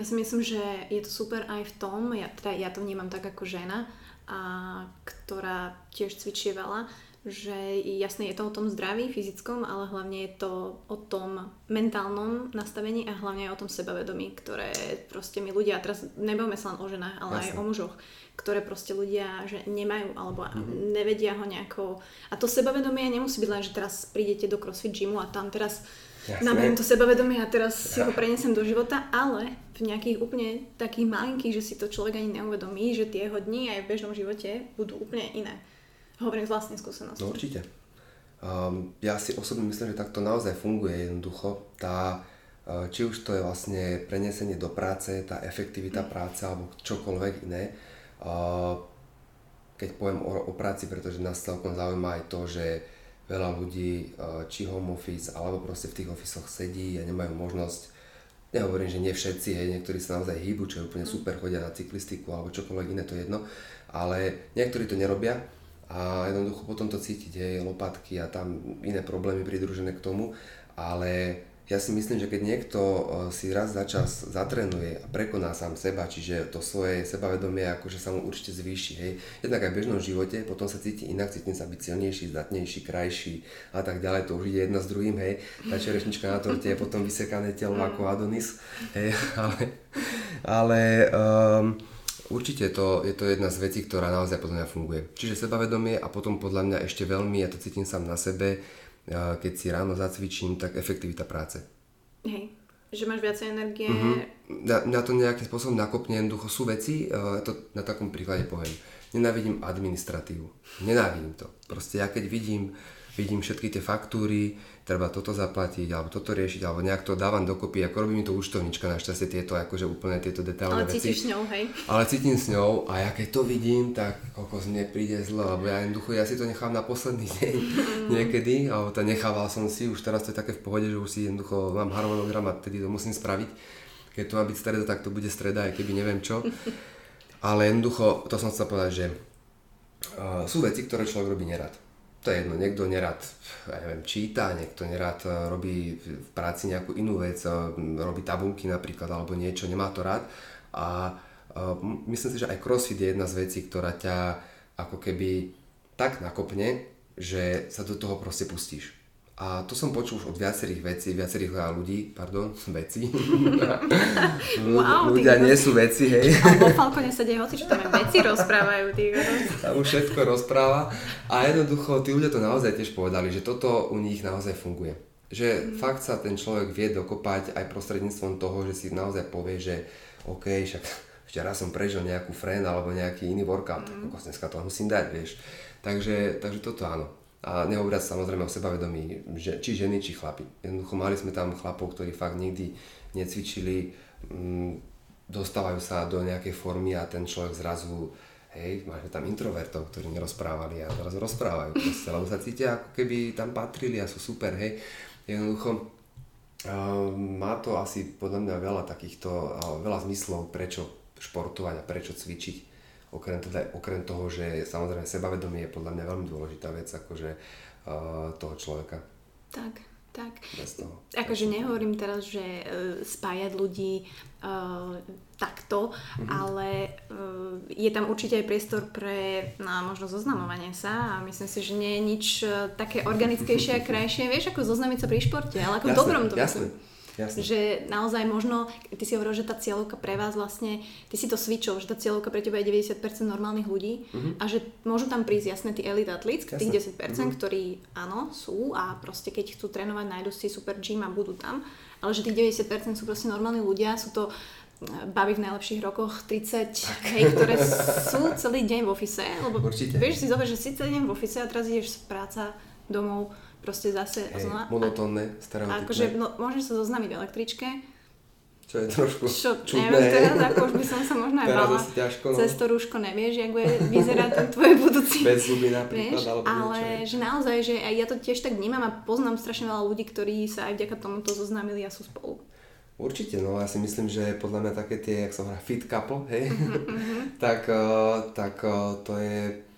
Ja si myslím, že je to super aj v tom, ja, teda ja to vnímam tak ako žena, a, ktorá tiež cvičí veľa, že jasne je to o tom zdraví, fyzickom, ale hlavne je to o tom mentálnom nastavení a hlavne aj o tom sebavedomí, ktoré proste my ľudia, teraz nebavme sa len o ženách, ale jasne. Aj o mužoch, ktoré proste ľudia že nemajú alebo mm-hmm. nevedia ho nejako. A to sebavedomie nemusí byť len, že teraz prídete do CrossFit gymu a tam teraz Naberiem to sebavedomie a teraz si ho prenesem do života, ale v nejakých úplne takých malinkých, že si to človek ani neuvedomí, že tie jeho dni aj v bežnom živote budú úplne iné. Hovorím z vlastnej skúsenosti. No určite. Um, ja si osobne myslím, že takto naozaj funguje jednoducho. Tá, či už to je vlastne prenesenie do práce, tá efektivita mm. práce alebo čokoľvek iné. Uh, keď poviem o, o práci, pretože nás celkom zaujíma aj to, že veľa ľudí, či home office, alebo proste v tých office-och sedí a nemajú možnosť, nehovorím, že nie všetci, hej, niektorí sa naozaj hýbu, čo je úplne super, chodia na cyklistiku alebo čokoľvek iné, to je jedno, ale niektorí to nerobia a jednoducho potom to cítiť, hej, lopatky a tam iné problémy pridružené k tomu, ale ja si myslím, že keď niekto si raz za čas zatrenuje a prekoná sám seba, čiže to svoje sebavedomie akože sa mu určite zvýši, hej. Jednak aj v bežnom živote, potom sa cíti inak, cíti sa byť silnejší, zdatnejší, krajší a tak ďalej, to už ide jedna s druhým, hej. Tá čerešnička na torte je potom vysekané telo ako Adonis, hej, ale, ale um, určite to, je to jedna z vecí, ktorá naozaj podľa mňa funguje. Čiže sebavedomie a potom podľa mňa ešte veľmi, ja to cítim sám na sebe, keď si ráno zacvičím, tak efektivita práce. Hej, že máš viacej energie. Mm-hmm. Na, na to nejakým spôsobom nakopne jednoducho sú veci, uh, to na takom príklade poviem. Nenávidím administratívu, nenávidím to. Proste ja keď vidím, vidím všetky tie faktúry, treba toto zaplatiť, alebo toto riešiť, alebo nejak to dávam dokopy, ako robí mi to účtovnička, našťastie tieto, akože úplne tieto detailné veci. Ale cítiš s ňou, hej? Ale cítim s ňou a ja keď to vidím, tak kokos mne príde zlo, lebo ja jednoducho, ja si to nechám na posledný deň niekedy, alebo to nechával som si, už teraz to je také v pohode, že už si jednoducho mám harmonogram a tedy to musím spraviť. Keď to má byť streda, tak to bude streda, aj keby neviem čo. Ale jednoducho, to som chcel povedať, že uh, sú veci, ktoré človek robí nerad. To je jedno, niekto nerad, ja neviem, číta, niekto nerad uh, robí v práci nejakú inú vec, uh, robí tabulky napríklad alebo niečo, nemá to rád. A uh, myslím si, že aj crossfit je jedna z vecí, ktorá ťa ako keby tak nakopne, že sa do toho proste pustíš. A to som počul už od viacerých vecí, viacerých ľudí, pardon, veci. Wow, ľudia nie sú veci, hej. A vo Falcone sa deje hoci, čo tam aj veci rozprávajú. Tí. Tam už všetko rozpráva. A jednoducho, tí ľudia to naozaj tiež povedali, že toto u nich naozaj funguje. Že mm. fakt sa ten človek vie dokopať aj prostredníctvom toho, že si naozaj povie, že okej, okay, však ešte raz som prežil nejakú fren alebo nejaký iný workout, mm. tak dneska to musím dať, vieš. Takže, takže toto áno. A nehovoriac samozrejme o sebavedomí, že, či ženy, či chlapi. Jednoducho mali sme tam chlapov, ktorí fakt nikdy necvičili, m, dostávajú sa do nejakej formy a ten človek zrazu, hej, máme tam introvertov, ktorí nerozprávali a teraz rozprávajú proste, lebo sa cítia ako keby tam patrili a sú super, hej. Jednoducho um, má to asi podľa mňa veľa takýchto, uh, veľa zmyslov, prečo športovať a prečo cvičiť. Okrem, teda, okrem toho, že samozrejme sebavedomie je podľa mňa veľmi dôležitá vec akože uh, toho človeka. Tak, tak. Bez toho. Akože nehovorím teraz, že uh, spájať ľudí uh, takto, mm-hmm. ale uh, je tam určite aj priestor pre no, možno zoznamovanie sa a myslím si, že nie je nič uh, také organickejšie a krajšie. Vieš, ako zoznamiť sa pri športe, ale ako jasné, v dobrom to myslím. Jasne. Že naozaj možno, ty si hovoril, že tá cieľovka pre vás vlastne, ty si to svičol, že tá cieľovka pre teba je deväťdesiat percent normálnych ľudí mm-hmm. a že môžu tam prísť jasné tí elite athletes, tých desať percent, mm-hmm. ktorí áno, sú a proste keď chcú trénovať, nájdu si super gym a budú tam, ale že tých deväťdesiat percent sú proste normálni ľudia, sú to baby v najlepších rokoch tridsať, hej, ktoré sú celý deň v office, lebo určite. Vieš si zober, že si celý deň v office a teraz ideš z práca domov, proste zase hey, znova... monotónne, stereotypné. Akože, no, môžeš sa zoznamiť v električke. Čo je trošku čo, čudné. Neviem, teraz ako už by som sa možno aj bála. No. Cez to rúško nevieš, jak bude vyzerať ten tvoj budúci. Bez zuby napríklad. Vieš, alebo ale niečo. Že naozaj, že aj ja to tiež tak vnímam a poznám strašne veľa ľudí, ktorí sa aj vďaka tomuto zoznámili a sú spolu. Určite, no ja si myslím, že podľa mňa také tie, jak som hovoril, fit couple, hej, mm-hmm. tak, tak to je...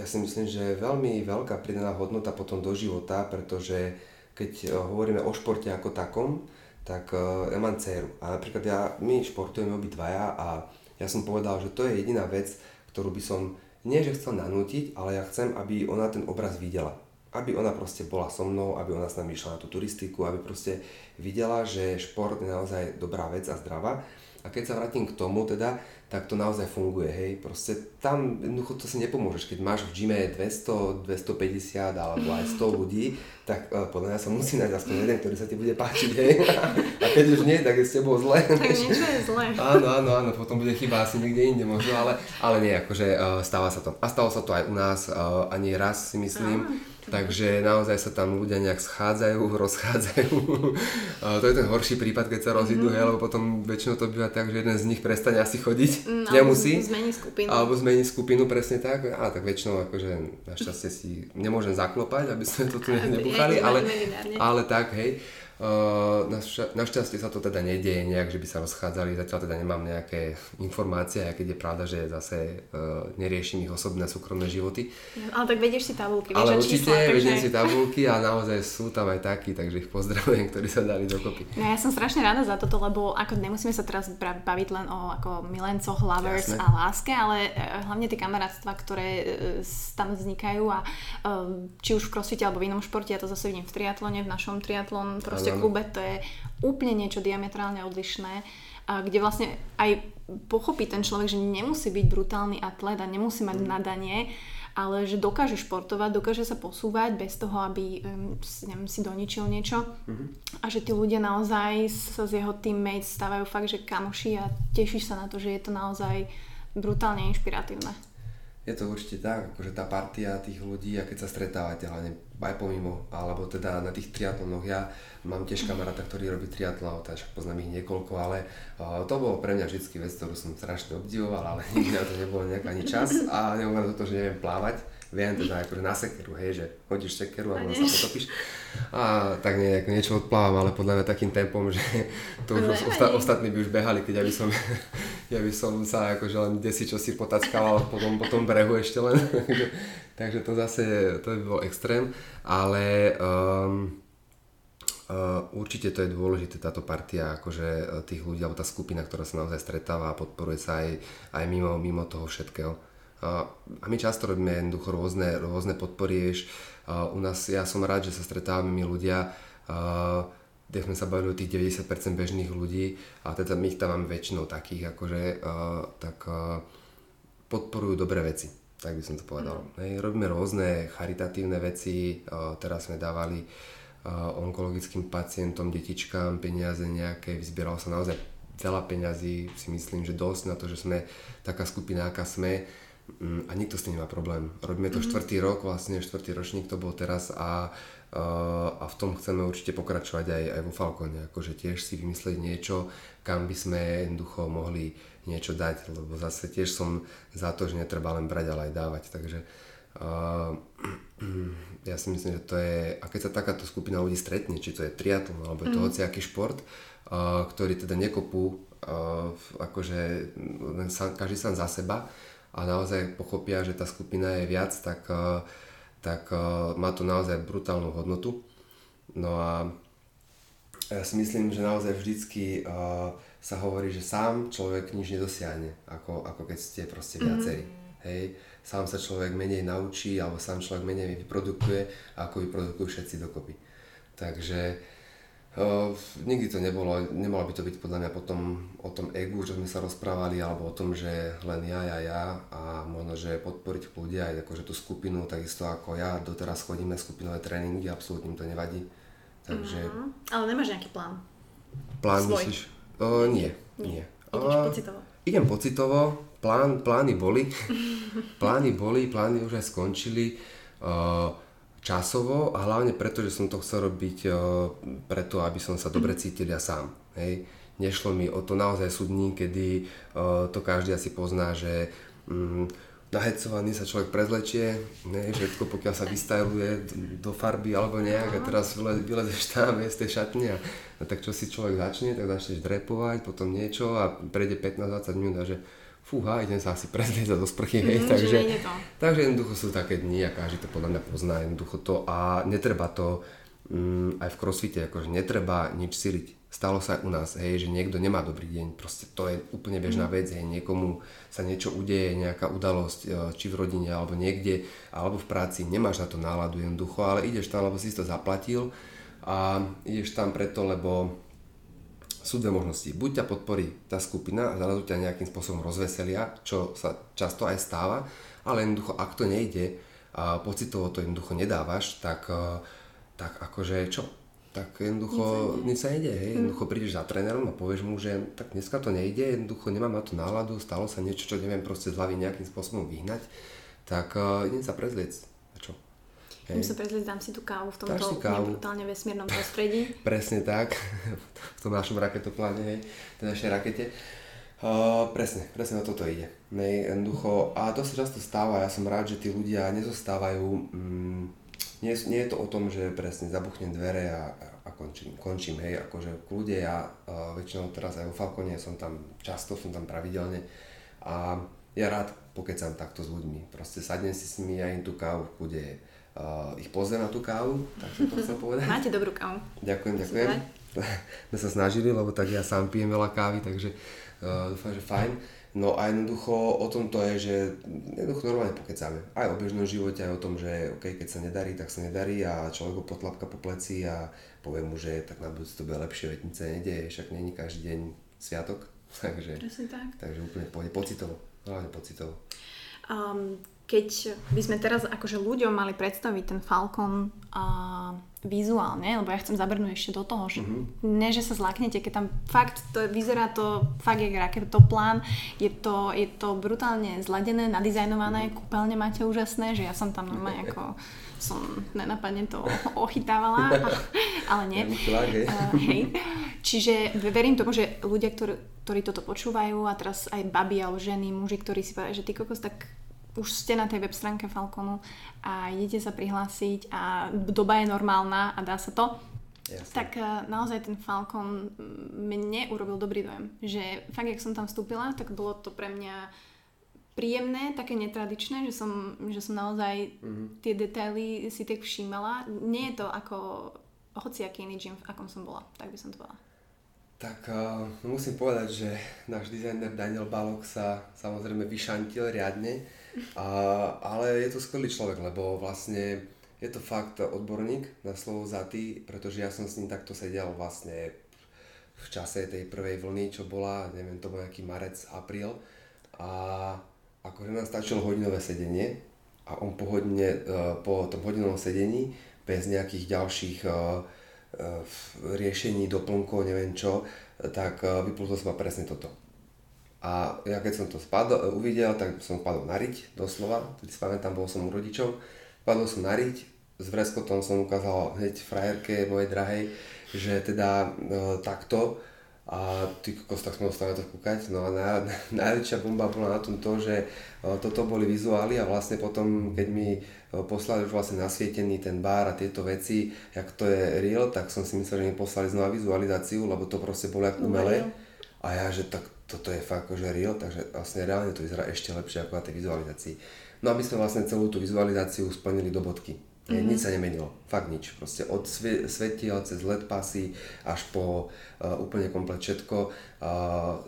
Ja si myslím, že je veľmi veľká pridaná hodnota potom do života, pretože keď hovoríme o športe ako takom, tak ja mám dcéru a napríklad ja, my športujeme obidvaja a ja som povedal, že to je jediná vec, ktorú by som nie že chcel nanútiť, ale ja chcem, aby ona ten obraz videla. aby ona proste bola so mnou, aby ona s nami išla na tú turistiku, aby proste videla, že šport je naozaj dobrá vec a zdravá. A keď sa vrátim k tomu teda, tak to naozaj funguje, hej, proste tam jednoducho to si nepomôžeš, keď máš v gyme dvesto, dvestopäťdesiat alebo aj sto ľudí, tak uh, podľa mňa sa musí nájsť aspoň jeden, ktorý sa ti bude páčiť, hej, a keď už nie, tak je s tebou zle. Tak niečo je zle. Áno, áno, áno, potom bude chyba asi niekde inde možno, ale, ale nie, akože uh, stáva sa to. A stalo sa to aj u nás, uh, ani raz si myslím. Aha. Takže naozaj sa tam ľudia nejak schádzajú, rozchádzajú. To je ten horší prípad, keď sa rozídu, mm-hmm. lebo potom väčšinou to býva tak, že jeden z nich prestane asi chodiť, mm, nemusí. Alebo zmení skupinu. Alebo zmení skupinu, presne tak. A tak väčšinou akože našťastie si nemôžem zaklopať, aby sme to tu nebuchali, ale, ale tak, hej. Našťastie sa to teda nedieje nejak, že by sa rozchádzali, zatiaľ teda nemám nejaké informácie, aj keď je pravda, že zase uh, neriešim ich osobné súkromné životy. Ale tak vedieš si tabulky, ale vieš, čísla. Ale určite vediem si tabulky a naozaj sú tam aj takí, takže ich pozdravujem, ktorí sa dali dokopy. No, ja som strašne rada za toto, lebo ako nemusíme sa teraz baviť len o ako milencoch, lovers Jasne. A láske, ale hlavne tie kamarátstvá, ktoré uh, tam vznikajú a uh, či už v crossfite alebo v inom športe, ja to zase vidím v triatlone, v našom triatlon klube, to je úplne niečo diametrálne odlišné, kde vlastne aj pochopí ten človek, že nemusí byť brutálny atlét a nemusí mať mm. nadanie, ale že dokáže športovať, dokáže sa posúvať bez toho, aby neviem, si doničil niečo mm-hmm. a že tí ľudia naozaj sa z jeho teammates stávajú fakt, že kamoši a tešíš sa na to, že je to naozaj brutálne inšpiratívne. Je to určite tak, akože tá partia tých ľudí, a keď sa stretávate hlavne aj pomimo, alebo teda na tých triatlonoch, ja mám tiež kamaráta, ktorý robí triatlón, takže poznám ich niekoľko, ale uh, to bolo pre mňa vždycky vec, ktorú som strašne obdivoval, ale nikdy na to nebolo nejak ani čas a nehovorím to, že neviem plávať, viem teda akože na sekeru, hej, že hodíš sekeru a potom sa potopíš a tak nejak niečo odplávam, ale podľa mňa takým tempom, že to už osta- ostatní by už behali, keď ja by som... Ja by som sa akože len desi čosi potackával potom po tom brehu ešte len. Takže to zase, to by bol extrém, ale um, uh, určite to je dôležité táto partia akože tých ľudí, alebo tá skupina, ktorá sa naozaj stretáva a podporuje sa aj, aj mimo, mimo toho všetkého. Uh, a my často robíme jednoducho rôzne, rôzne podpory. Uh, u nás, ja som rád, že sa stretávame my ľudia, uh, kde sme sa bavili o tých deväťdesiat percent bežných ľudí a teda my ich tam máme väčšinou takých, akože uh, tak uh, podporujú dobré veci, tak by som to povedal. Mm. Hej, robíme rôzne charitatívne veci, uh, teraz sme dávali uh, onkologickým pacientom, detičkám peniaze nejaké, vyzbieralo sa naozaj veľa peňazí, si myslím, že dosť na to, že sme taká skupina, aká sme um, a nikto s tým nemá problém. Robíme to štvrtý mm. rok, vlastne štvrtý ročník to bol teraz a a v tom chceme určite pokračovať aj, aj vo Falcone, akože tiež si vymyslieť niečo, kam by sme jednoducho mohli niečo dať, lebo zase tiež som za to, že netreba len brať, ale aj dávať, takže uh, ja si myslím, že to je, a keď sa takáto skupina ľudí stretne, či to je triatlon, alebo je to mm. hociaký šport, uh, ktorý teda nekopú, uh, akože sa, každý sám za seba a naozaj pochopia, že tá skupina je viac, tak uh, tak uh, má to naozaj brutálnu hodnotu. No a ja si myslím, že naozaj vždycky uh, sa hovorí, že sám človek nič nedosiahne, ako, ako keď ste proste viacerí. Mm. Hej, sám sa človek menej naučí, alebo sám človek menej vyprodukuje, ako vyprodukujú všetci dokopy. Takže uh, nikdy to nebolo, nemalo by to byť podľa mňa potom o tom egu, že sme sa rozprávali, alebo o tom, že len ja, ja, ja a možno, že podporiť ľudia aj akože tú skupinu, takisto ako ja, doteraz chodím na skupinové tréningy, absolútne to nevadí, takže... Mm-hmm. Ale nemáš nejaký plán? Plán svoj. Myslíš? O, nie, nie. nie. Ideš pocitovo? Idem pocitovo, plán, plány boli, plány boli, plány už aj skončili, uh, časovo a hlavne preto, že som to chcel robiť uh, preto, aby som sa dobre cítil ja sám, hej. Nešlo mi o to, naozaj sú dní, kedy uh, to každý asi pozná, že um, nahecovaný sa človek prezlečie, ne, všetko pokiaľ sa vystajluje do farby alebo nejak a teraz vylezeš tam je, z tej šatne a, a tak čo si človek začne, tak začneš drepovať, potom niečo a prejde pätnásť dvadsať minút a že fúha, idem sa asi prezliezať do sprchy, hej, mm, takže, takže jednoducho sú také dni a každý to podľa mňa pozná jednoducho to a netreba to um, aj v crossfite, akože netreba nič siliť. stalo sa aj u nás, hej, že niekto nemá dobrý deň, proste to je úplne bežná vec, hej, niekomu sa niečo udeje, nejaká udalosť, či v rodine, alebo niekde, alebo v práci, nemáš na to náladu jednoducho, ale ideš tam, lebo si to zaplatil a ideš tam preto, lebo sú dve možnosti, buď ťa podporí tá skupina a zrazu ťa nejakým spôsobom rozveselia, čo sa často aj stáva, ale jednoducho, ak to nejde, a pocitovo to jednoducho nedávaš, tak, tak akože čo? Tak jednoducho nič sa nejde, hej, jednoducho prídeš za trénerom a povieš mu, že tak dneska to nejde, jednoducho nemám na to náladu, stalo sa niečo, čo neviem proste z hlavy nejakým spôsobom vyhnať, tak uh, idem sa prezliec, a čo? Idem sa prezliec, dám si tú kávu v tomto nebrutálne vesmírnom prostredí. Presne tak, v tom našom raketopláne, hej, tej našej rakete. Uh, presne, presne na toto ide. Nej, jednoducho, a to sa často stáva, ja som rád, že tí ľudia nezostávajú... Mm, Nie, nie je to o tom, že presne zabuchnem dvere a, a končím, končím, hej, akože kľude, ja a väčšinou teraz aj vo Falcone som tam často, som tam pravidelne a ja rád pokecam takto s ľuďmi, proste sadnem si s nimi, ja im tú kávu kľude, uh, ich pozriem na tú kávu, tak som to chcel povedať. Máte dobrú kávu. Ďakujem, ďakujem. My sa snažili, lebo tak ja sám pijem veľa kávy, takže uh, dúfam, že fajn. No a jednoducho o tom to je, že jednoducho normálne pokecáme. Aj o bežnom živote, aj o tom, že okay, keď sa nedarí, tak sa nedarí a človek ho potlapka po pleci a povie mu, že tak na budúci to bude lepšie, veď nič sa nedieje, však není každý deň sviatok. Takže, tak. takže úplne pôjde pocitovo, hlavne pocitovo. Um, keď by sme teraz akože ľuďom mali predstaviť ten Falcon uh, vizuálne, lebo ja chcem zabrnúť ešte do toho, že mm-hmm. ne, že sa zlaknete, keď tam fakt to, vyzerá to fakt jak raketoplán, je to, je to brutálne zladené, nadizajnované, mm-hmm. kúpeľne máte úžasné, že ja som tam normálne mm-hmm. ako som nenapadne to ochytávala, ale nie. uh, hej. Čiže verím tomu, že ľudia, ktorí, ktorí toto počúvajú a teraz aj babi alebo ženy, muži, ktorí si povedajú, že ty kokos, tak už ste na tej web stránke Falconu a idete sa prihlásiť a doba je normálna a dá sa to. Jasne. Tak naozaj ten Falcon mne urobil dobrý dojem, že fakt jak som tam vstúpila, tak bolo to pre mňa príjemné, také netradičné, že som, že som naozaj mm-hmm. tie detaily si tak všímala. Nie je to ako hociaký iný gym, v akom som bola, tak by som to bola. Tak uh, musím povedať, že náš dizajner Daniel Balok sa samozrejme vyšantil riadne, uh, ale je to skvelý človek, lebo vlastne je to fakt odborník na slovo zatý, pretože ja som s ním takto sedel vlastne v čase tej prvej vlny, čo bola, neviem, to bol nejaký marec, apríl a akože nám stačilo hodinové sedenie a on po, hodine, uh, po tom hodinovom sedení bez nejakých ďalších uh, v riešení, doplnkov, neviem čo, tak vyplútol som ma presne toto. A ja keď som to spadol, uvidel, tak som padol na riť, doslova, keď si pamätám, bol som u rodičov, padol som na riť, s vreskotom som ukázal hneď frajerke mojej drahej, že teda e, takto, a ty kokos, tak sme dostali to kúkať, no a naj, najväčšia bomba bola na tom to, že toto boli vizuály a vlastne potom, keď mi poslali už vlastne nasvietený ten bar a tieto veci, jak to je real, tak som si myslel, že mi poslali znova vizualizáciu, lebo to proste bolo jak umelé a ja, že tak toto je fakt akože real, takže vlastne reálne to vyzerá ešte lepšie ako na tej vizualizácii. No a my sme vlastne celú tú vizualizáciu splnili do bodky. Mm-hmm. Nič sa nemenilo, fakt nič, proste od sve- svetiel cez el é dé pasy až po uh, úplne komplet všetko uh,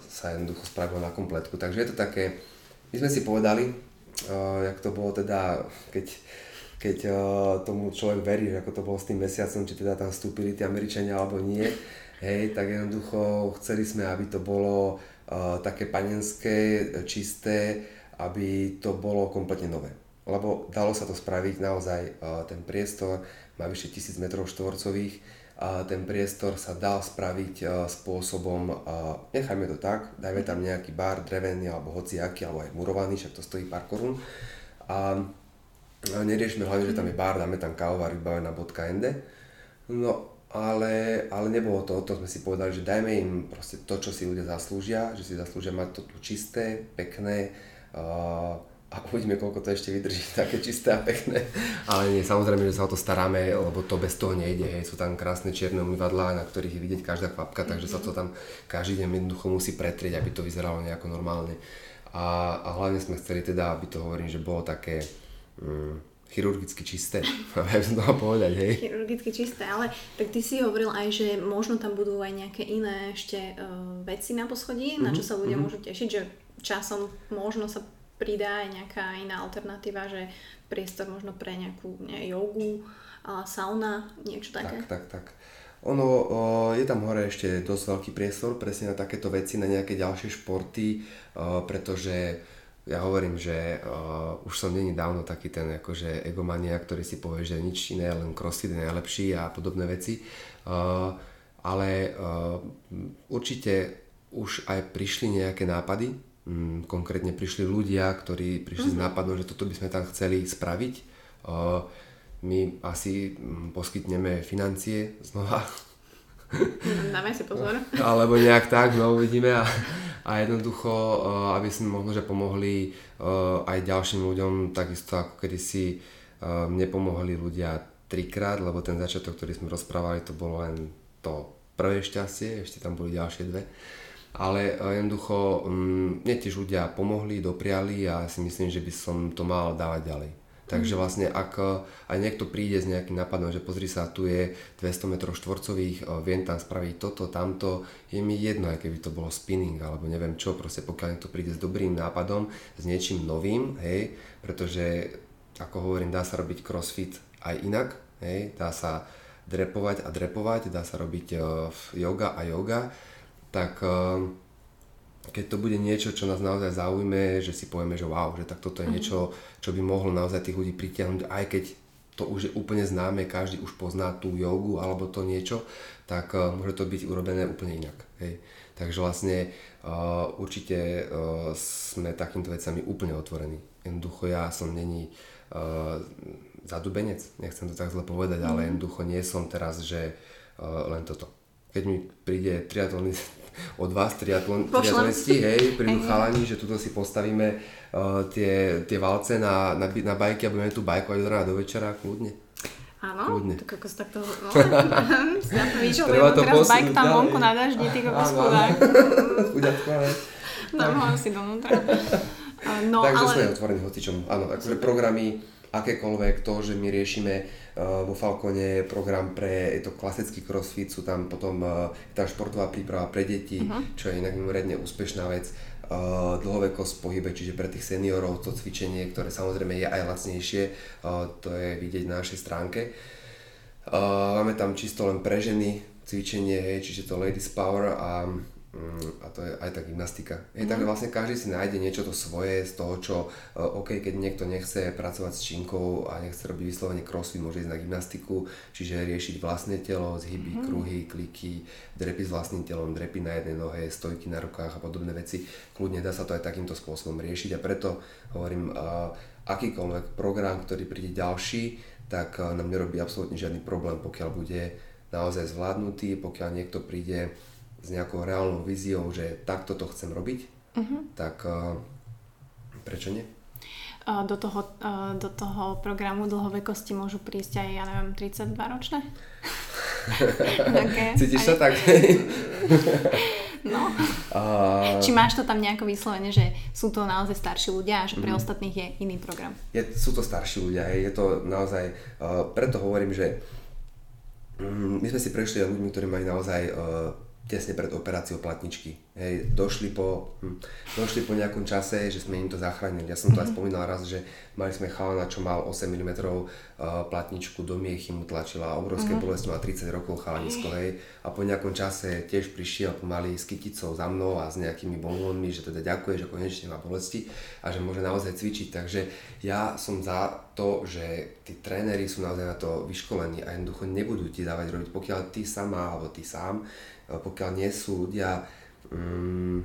sa jednoducho spravilo na kompletku, takže je to také, my sme si povedali, uh, jak to bolo teda, keď, keď uh, tomu človek verí, že ako to bolo s tým mesiacom, či teda tam vstúpili tí Američania alebo nie, hej, tak jednoducho chceli sme, aby to bolo uh, také panenské, čisté, aby to bolo kompletne nové. Lebo dalo sa to spraviť naozaj, ten priestor má vyše tisíc metrov štvorcových, ten priestor sa dal spraviť spôsobom, nechajme to tak, dajme tam nejaký bar, drevený alebo hociaký, alebo aj murovaný, však to stojí pár korún. A neriešme hlavne, že tam je bar, dáme tam kávovar vybavená bodka en dé. No ale, ale nebolo to, o tom sme si povedali, že dajme im proste to, čo si ľudia zaslúžia, že si zaslúžia mať to tu čisté, pekné, a uvidíme, koľko to ešte vydrží, také čisté a pekné. Ale nie, samozrejme, že sa o to staráme, lebo to bez toho nejde. Hej. Sú tam krásne čierne umývadlá, na ktorých je vidieť každá kvapka, takže sa to tam každý deň jednoducho musí pretrieť, aby to vyzeralo nejako normálne. A, a hlavne sme chceli teda, aby to hovorím, že bolo také mm, Chirurgicky čisté, ja som toho povedať, hej. Chirurgicky čisté, ale tak ty si hovoril aj, že možno tam budú aj nejaké iné ešte uh, veci na poschodí, mm-hmm. na čo sa ľudia mm-hmm. môžu tešiť, že časom možno sa pridá aj nejaká iná alternatíva, že priestor možno pre nejakú ne, jogu, uh, sauna, niečo také. Tak, tak, tak. Ono, uh, je tam hore ešte dosť veľký priestor presne na takéto veci, na nejaké ďalšie športy, uh, pretože ja hovorím, že uh, už som není dávno taký ten akože egomania, ktorý si povie, že nič iné, len crossfit je najlepší a podobné veci. Uh, ale uh, určite už aj prišli nejaké nápady. Mm, konkrétne prišli ľudia, ktorí prišli mm-hmm. s nápadom, že toto by sme tam chceli spraviť. Uh, my asi mm, poskytneme financie znova. Dáme si pozor. Alebo nejak tak, no uvidíme. A, a jednoducho, aby sme možno, že pomohli aj ďalším ľuďom, takisto ako kedysi mne pomohli ľudia trikrát, lebo ten začiatok, ktorý sme rozprávali, to bolo len to prvé šťastie, ešte tam boli ďalšie dve. Ale jednoducho, mne tiež ľudia pomohli, dopriali a si myslím, že by som to mal dávať ďalej. Takže vlastne, ak aj niekto príde s nejakým nápadom, že pozri sa, tu je dvesto metrov štvorcových, viem tam spraviť toto, tamto, je mi jedno, aj keby to bolo spinning, alebo neviem čo, proste pokiaľ niekto príde s dobrým nápadom, s niečím novým, hej, pretože, ako hovorím, dá sa robiť crossfit aj inak, hej, dá sa drepovať a drepovať, dá sa robiť yoga a yoga, tak keď to bude niečo, čo nás naozaj zaujme, že si povieme, že wow, že tak toto je niečo, čo by mohlo naozaj tých ľudí pritiahnuť, aj keď to už je úplne známe, každý už pozná tú jogu alebo to niečo, tak uh, môže to byť urobené úplne inak. Hej. Takže vlastne uh, určite uh, sme takýmto vecami úplne otvorení. Jednoducho ja som není uh, zadubenec, nechcem to tak zle povedať, mm. ale jednoducho nie som teraz, že uh, len toto. Keď mi príde triatlonist od vás triatlon, triatlonisti, hej, prídu chalani, že tuto si postavíme uh, tie, tie valce na, na, na bajky a budeme tu bajkovať od rána do večera, kľudne. Áno, tak ako sa takto... No, ja to vyšiel, lebo teraz bajk tam vonku na daždi, ty kokos chudák. Chuďatko, ale... Dám ho asi donútra. No, takže ale... sme otvorení hocičom, áno, akože programy, akékoľvek, to, že my riešime uh, vo Falcone program pre, je to klasický crossfit, sú tam potom uh, je tam športová príprava pre deti, uh-huh. čo je inak mimoriadne úspešná vec, uh, dlhovekosť v pohybe, čiže pre tých seniorov to cvičenie, ktoré samozrejme je aj lacnejšie, uh, to je vidieť na našej stránke. Uh, máme tam čisto len pre ženy cvičenie, hej, čiže to Ladies Power a a to je aj tá gymnastika. Mm. Takže vlastne každý si nájde niečo to svoje z toho, čo OK, keď niekto nechce pracovať s činkou a nechce robiť vyslovene crossfit, môže ísť na gymnastiku, čiže riešiť vlastné telo, zhyby, mm. kruhy, kliky, drepy s vlastným telom, drepy na jednej nohe, stojky na rukách a podobné veci. Kľudne dá sa to aj takýmto spôsobom riešiť a preto hovorím, uh, akýkoľvek program, ktorý príde ďalší, tak uh, nám nerobí absolútne žiadny problém, pokiaľ bude naozaj zvládnutý, pokiaľ niekto príde s nejakou reálnou víziou, že takto to chcem robiť, uh-huh. tak uh, prečo nie? Uh, do, toho, uh, do toho programu dlhovekosti môžu prísť aj, ja neviem, tridsaťdvaročné? Okay. Cítiš aj... to tak? No. Uh... Či máš to tam nejako vyslovene, že sú to naozaj starší ľudia a že pre uh-huh. ostatných je iný program? Je, sú to starší ľudia, je to naozaj, uh, preto hovorím, že um, my sme si prešli aj ľuďmi, ktorí majú naozaj... Uh, tesne pred operáciou platničky. Hej, došli po, hm, došli po nejakom čase, že sme im to zachránili. Ja som to mm-hmm. aj spomínal raz, že mali sme chalana, čo mal osem milimetrov uh, platničku, do miechy mu tlačila, obrovské mm-hmm. bolesti, má tridsať rokov chalanisko, hej. A po nejakom čase tiež prišiel pomaly s kyticou za mnou a s nejakými bonbónmi, že teda ďakuje, že konečne má bolesti a že môže naozaj cvičiť. Takže ja som za to, že tí tréneri sú naozaj na to vyškolení a jednoducho nebudú ti dávať robiť, pokiaľ ty sama alebo ty sám, pokiaľ nie sú ľudia um,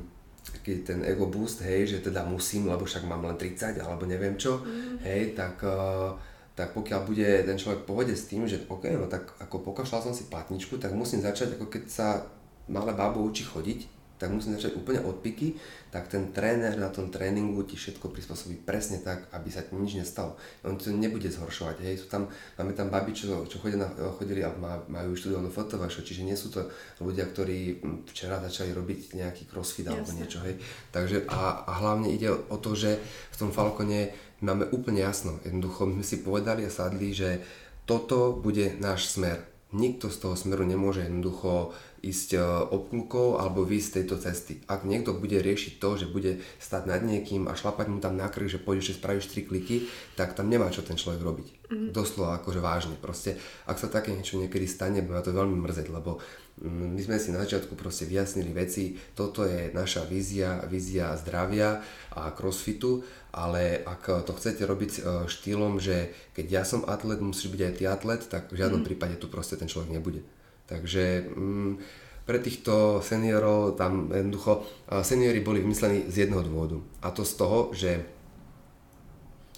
ten ego boost, hej, že teda musím, lebo však mám len tridsať alebo neviem čo, mm. hej, tak, uh, tak pokiaľ bude ten človek v pohode s tým, že ok, no tak ako pokašľal som si platničku, tak musím začať ako keď sa malá bábo učí chodiť, tak musím začať úplne od piky, tak ten tréner na tom tréningu ti všetko prispôsobí presne tak, aby sa ti nič nestalo. On to nebude zhoršovať, hej, sú tam, máme tam babi, čo, čo chodili, chodili a majú študovanú fotovašu, čiže nie sú to ľudia, ktorí včera začali robiť nejaký crossfit alebo niečo, hej. Takže a, a hlavne ide o to, že v tom Falcone máme úplne jasno, jednoducho my si povedali a sadli, že toto bude náš smer. Nikto z toho smeru nemôže jednoducho ísť obkľukou alebo výjsť z tejto cesty. Ak niekto bude riešiť to, že bude stať nad niekým a šlapať mu tam na krk, že pôjdeš, že spravíš tri kliky, tak tam nemá čo ten človek robiť. Mm. Doslova akože vážne. Proste, ak sa také niečo niekedy stane, bude ma to veľmi mrzieť, lebo my sme si na začiatku proste vyjasnili veci, toto je naša vízia, vízia zdravia a crossfitu, ale ak to chcete robiť štýlom, že keď ja som atlet, musíš byť aj ty atlet, tak v žiadnom mm. prípade tu proste ten človek nebude. Takže mm, pre týchto seniorov tam jednoducho, seniori boli vymyslení z jedného dôvodu, a to z toho, že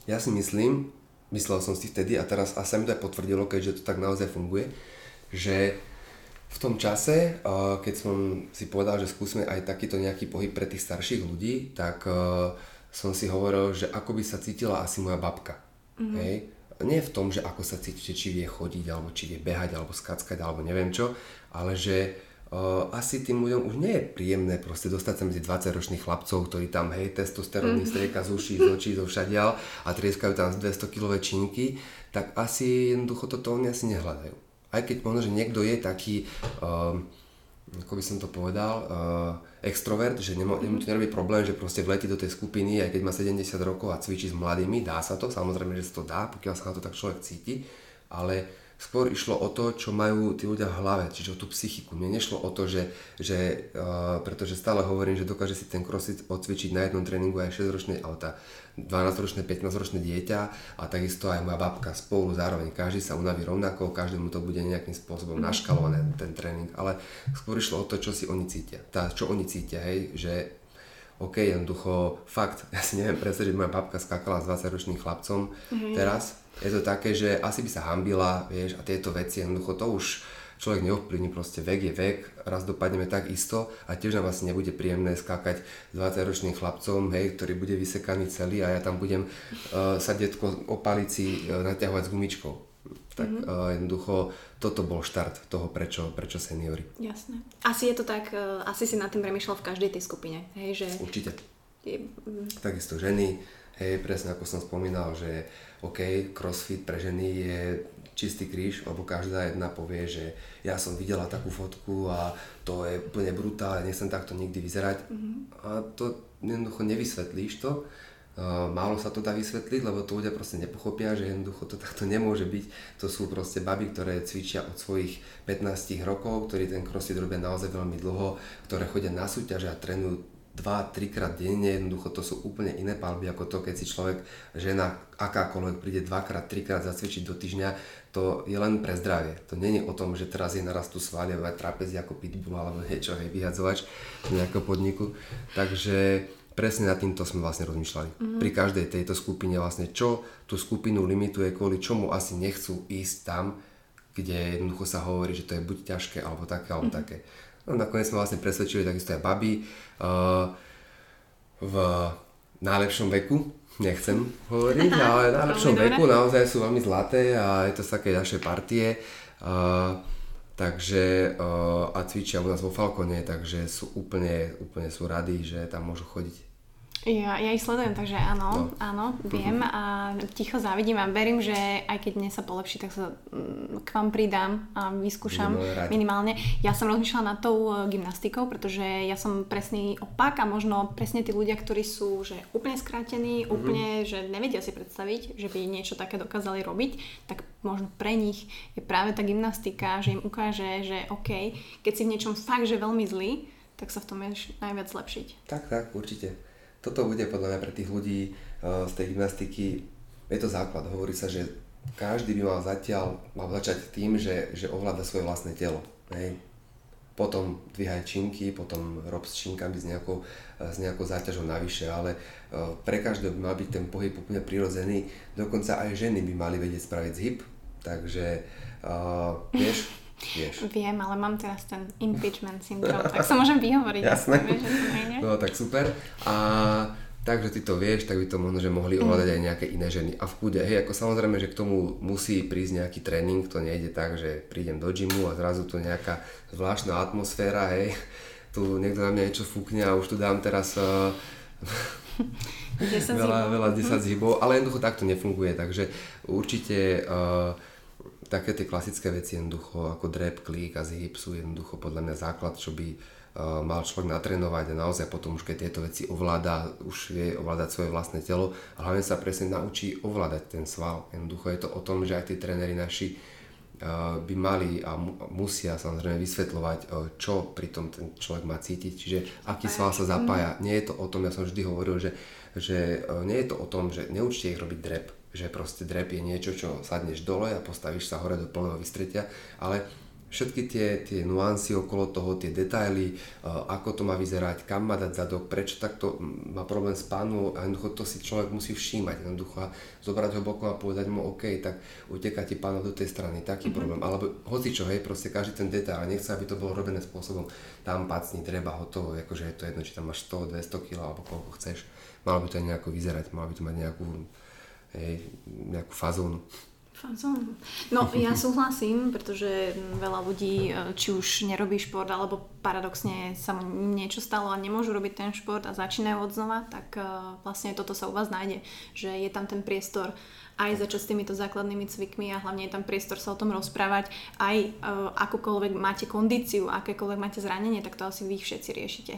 ja si myslím, myslel som si vtedy a teraz a sa mi to aj potvrdilo, keďže to tak naozaj funguje, že v tom čase, keď som si povedal, že skúsme aj takýto nejaký pohyb pre tých starších ľudí, tak som si hovoril, že ako by sa cítila asi moja babka. Mm-hmm. Hej? Nie v tom, že ako sa cítite, či vie chodiť, alebo či vie behať, alebo skackať, alebo neviem čo, ale že asi tým ľuďom už nie je príjemné proste dostať sa medzi dvadsaťročných chlapcov, ktorí tam, hej, testosteróny mm. strieka z uší, z očí, zo všadiaľ a trieskajú tam dvesto kilové činky, tak asi jednoducho toto oni asi nehľadajú. Aj keď možno, že niekto je taký, uh, ako by som to povedal, uh, extrovert, že nemu mm. to nerobí problém, že proste vletí do tej skupiny, aj keď má sedemdesiat rokov a cvičí s mladými, dá sa to, samozrejme, že sa to dá, pokiaľ sa na to tak človek cíti, ale skôr išlo o to, čo majú tí ľudia v hlave, čiže o tú psychiku. Mne nešlo o to, že, že uh, pretože stále hovorím, že dokáže si ten crossfit odcvičiť na jednom tréningu aj šesťročné auta, dvanásťročné, pätnásťročné dieťa a takisto aj moja babka spolu zároveň. Každý sa unaví rovnako, každému to bude nejakým spôsobom naškalované ten tréning, ale skôr išlo o to, čo si oni cítia. Tá, čo oni cítia, hej, že OK, jednoducho, fakt, ja si neviem predstaviť, že moja babka skákala s dvadsaťročným chlapcom mm-hmm. teraz. Je to také, že asi by sa hambila, vieš, a tieto veci, jednoducho to už človek neovplyvní, proste vek je vek, raz dopadneme tak isto a tiež nám asi nebude príjemné skákať s dvadsaťročným chlapcom, hej, ktorý bude vysekaný celý a ja tam budem uh, sa detko o palici uh, naťahovať s gumičkou. Tak mm-hmm. uh, jednoducho toto bol štart toho, prečo, prečo seniori. Jasné. Asi je to tak, uh, asi si nad tým premýšľal v každej tej skupine, hej, že... Určite. Je... Takisto ženy, hej, presne ako som spomínal, že OK, crossfit pre ženy je čistý kríž, lebo každá jedna povie, že ja som videla takú fotku a to je úplne brutálne, nechcem takto nikdy vyzerať. Mm-hmm. A to jednoducho nevysvetlíš to. Uh, málo sa to dá vysvetliť, lebo to ľudia proste nepochopia, že jednoducho to takto nemôže byť. To sú proste baby, ktoré cvičia od svojich pätnásť rokov, ktorí ten crossfit robia naozaj veľmi dlho, ktoré chodia na súťaže a trénujú dva až tri krát denne, jednoducho to sú úplne iné palby ako to, keď si človek, žena akákoľvek príde dvakrát, trikrát zacvičiť do týždňa, to je len pre zdravie. To nie je o tom, že teraz je naraz tu svalia a trapezi ako pitbull alebo niečo, hej, vyhadzovač z nejakého podniku. Takže presne nad týmto sme vlastne rozmýšľali. Mm-hmm. Pri každej tejto skupine vlastne, čo tú skupinu limituje, kvôli čomu asi nechcú ísť tam, kde jednoducho sa hovorí, že to je buď ťažké alebo také, alebo mm-hmm. také. No, nakoniec sme vlastne presvedčili takisto aj baby uh, v najlepšom veku, nechcem hovoriť, ale v najlepšom veku naozaj sú veľmi zlaté a je to z také ďalšie partie, uh, takže uh, a cvičia u nás vo Falcone, takže sú úplne, úplne sú radi, že tam môžu chodiť. Ja, ja ich sledujem, takže áno, no. áno, viem a ticho závidím a verím, že aj keď dnes sa polepší, tak sa k vám pridám a vyskúšam minimálne. Ja som rozmýšľala nad tou gymnastikou, pretože ja som presný opak a možno presne tí ľudia, ktorí sú že úplne skrátení, mm-hmm. úplne, že nevedia si predstaviť, že by niečo také dokázali robiť, tak možno pre nich je práve tá gymnastika, že im ukáže, že OK, keď si v niečom fakt, že veľmi zlý, tak sa v tom vieš najviac zlepšiť. Tak, tak, určite. Toto bude podľa mňa pre tých ľudí uh, z tej gymnastiky, je to základ, hovorí sa, že každý by mal zatiaľ mal začať tým, že, že ovláda svoje vlastné telo. Hej. Potom dvíhaj činky, potom rob s činkami s nejakou, s nejakou záťažou navyše, ale uh, pre každého by mal byť ten pohyb úplne prirodzený, dokonca aj ženy by mali vedieť spraviť zhyb, takže uh, vieš, Vieš. Viem, ale mám teraz ten impeachment syndrome, tak sa môžem vyhovoriť. Jasné. Vieš, že to nejde. No tak super. A tak, že ty to vieš, tak by to možno, že mohli ovládať mm. aj nejaké iné ženy. A v kúde, hej, ako samozrejme, že k tomu musí prísť nejaký tréning, to nejde tak, že prídem do gymu a zrazu tu nejaká zvláštna atmosféra, hej, tu niekto na mňa niečo fúkne a už tu dám teraz uh, veľa desať zhybov, ale jednoducho takto nefunguje, takže určite uh, také tie klasické veci jednoducho ako drep, klik a zhyb sú jednoducho podľa mňa základ, čo by mal človek natrénovať a naozaj potom už keď tieto veci ovláda, už vie ovládať svoje vlastné telo a hlavne sa presne naučí ovládať ten sval. Jednoducho je to o tom, že aj tí tréneri naši by mali a musia samozrejme vysvetľovať, čo pri tom ten človek má cítiť, čiže aký sval sa zapája. Nie je to o tom, ja som vždy hovoril, že, že nie je to o tom, že neučte ich robiť drep, že proste drep je niečo, čo sadneš dole a postavíš sa hore do plného vystretia, ale všetky tie, tie nuancy okolo toho, tie detaily, uh, ako to má vyzerať, kam má dať zadok, prečo takto má problém s pánu, a jednoducho to si človek musí všímať, jednoducho zobrať ho bokom a povedať mu OK, tak uteká ti pánov do tej strany, taký mm-hmm. problém, alebo hocičo, hej, proste každý ten detail, a nechce, aby to bolo robené spôsobom, tam pacni, treba, hotovo, akože je to jedno, či tam máš sto, dvesto kilogramov, alebo koľko chceš, malo by to aj nejako vyzerať, malo by to mať nejakú, hej, nejakú fazónu. No ja súhlasím, pretože veľa ľudí, či už nerobí šport, alebo paradoxne sa mu niečo stalo a nemôžu robiť ten šport a začínajú odznova, tak vlastne toto sa u vás nájde, že je tam ten priestor aj začať s týmito základnými cvikmi a hlavne je tam priestor sa o tom rozprávať, aj akúkoľvek máte kondíciu, akékoľvek máte zranenie, tak to asi vy všetci riešite.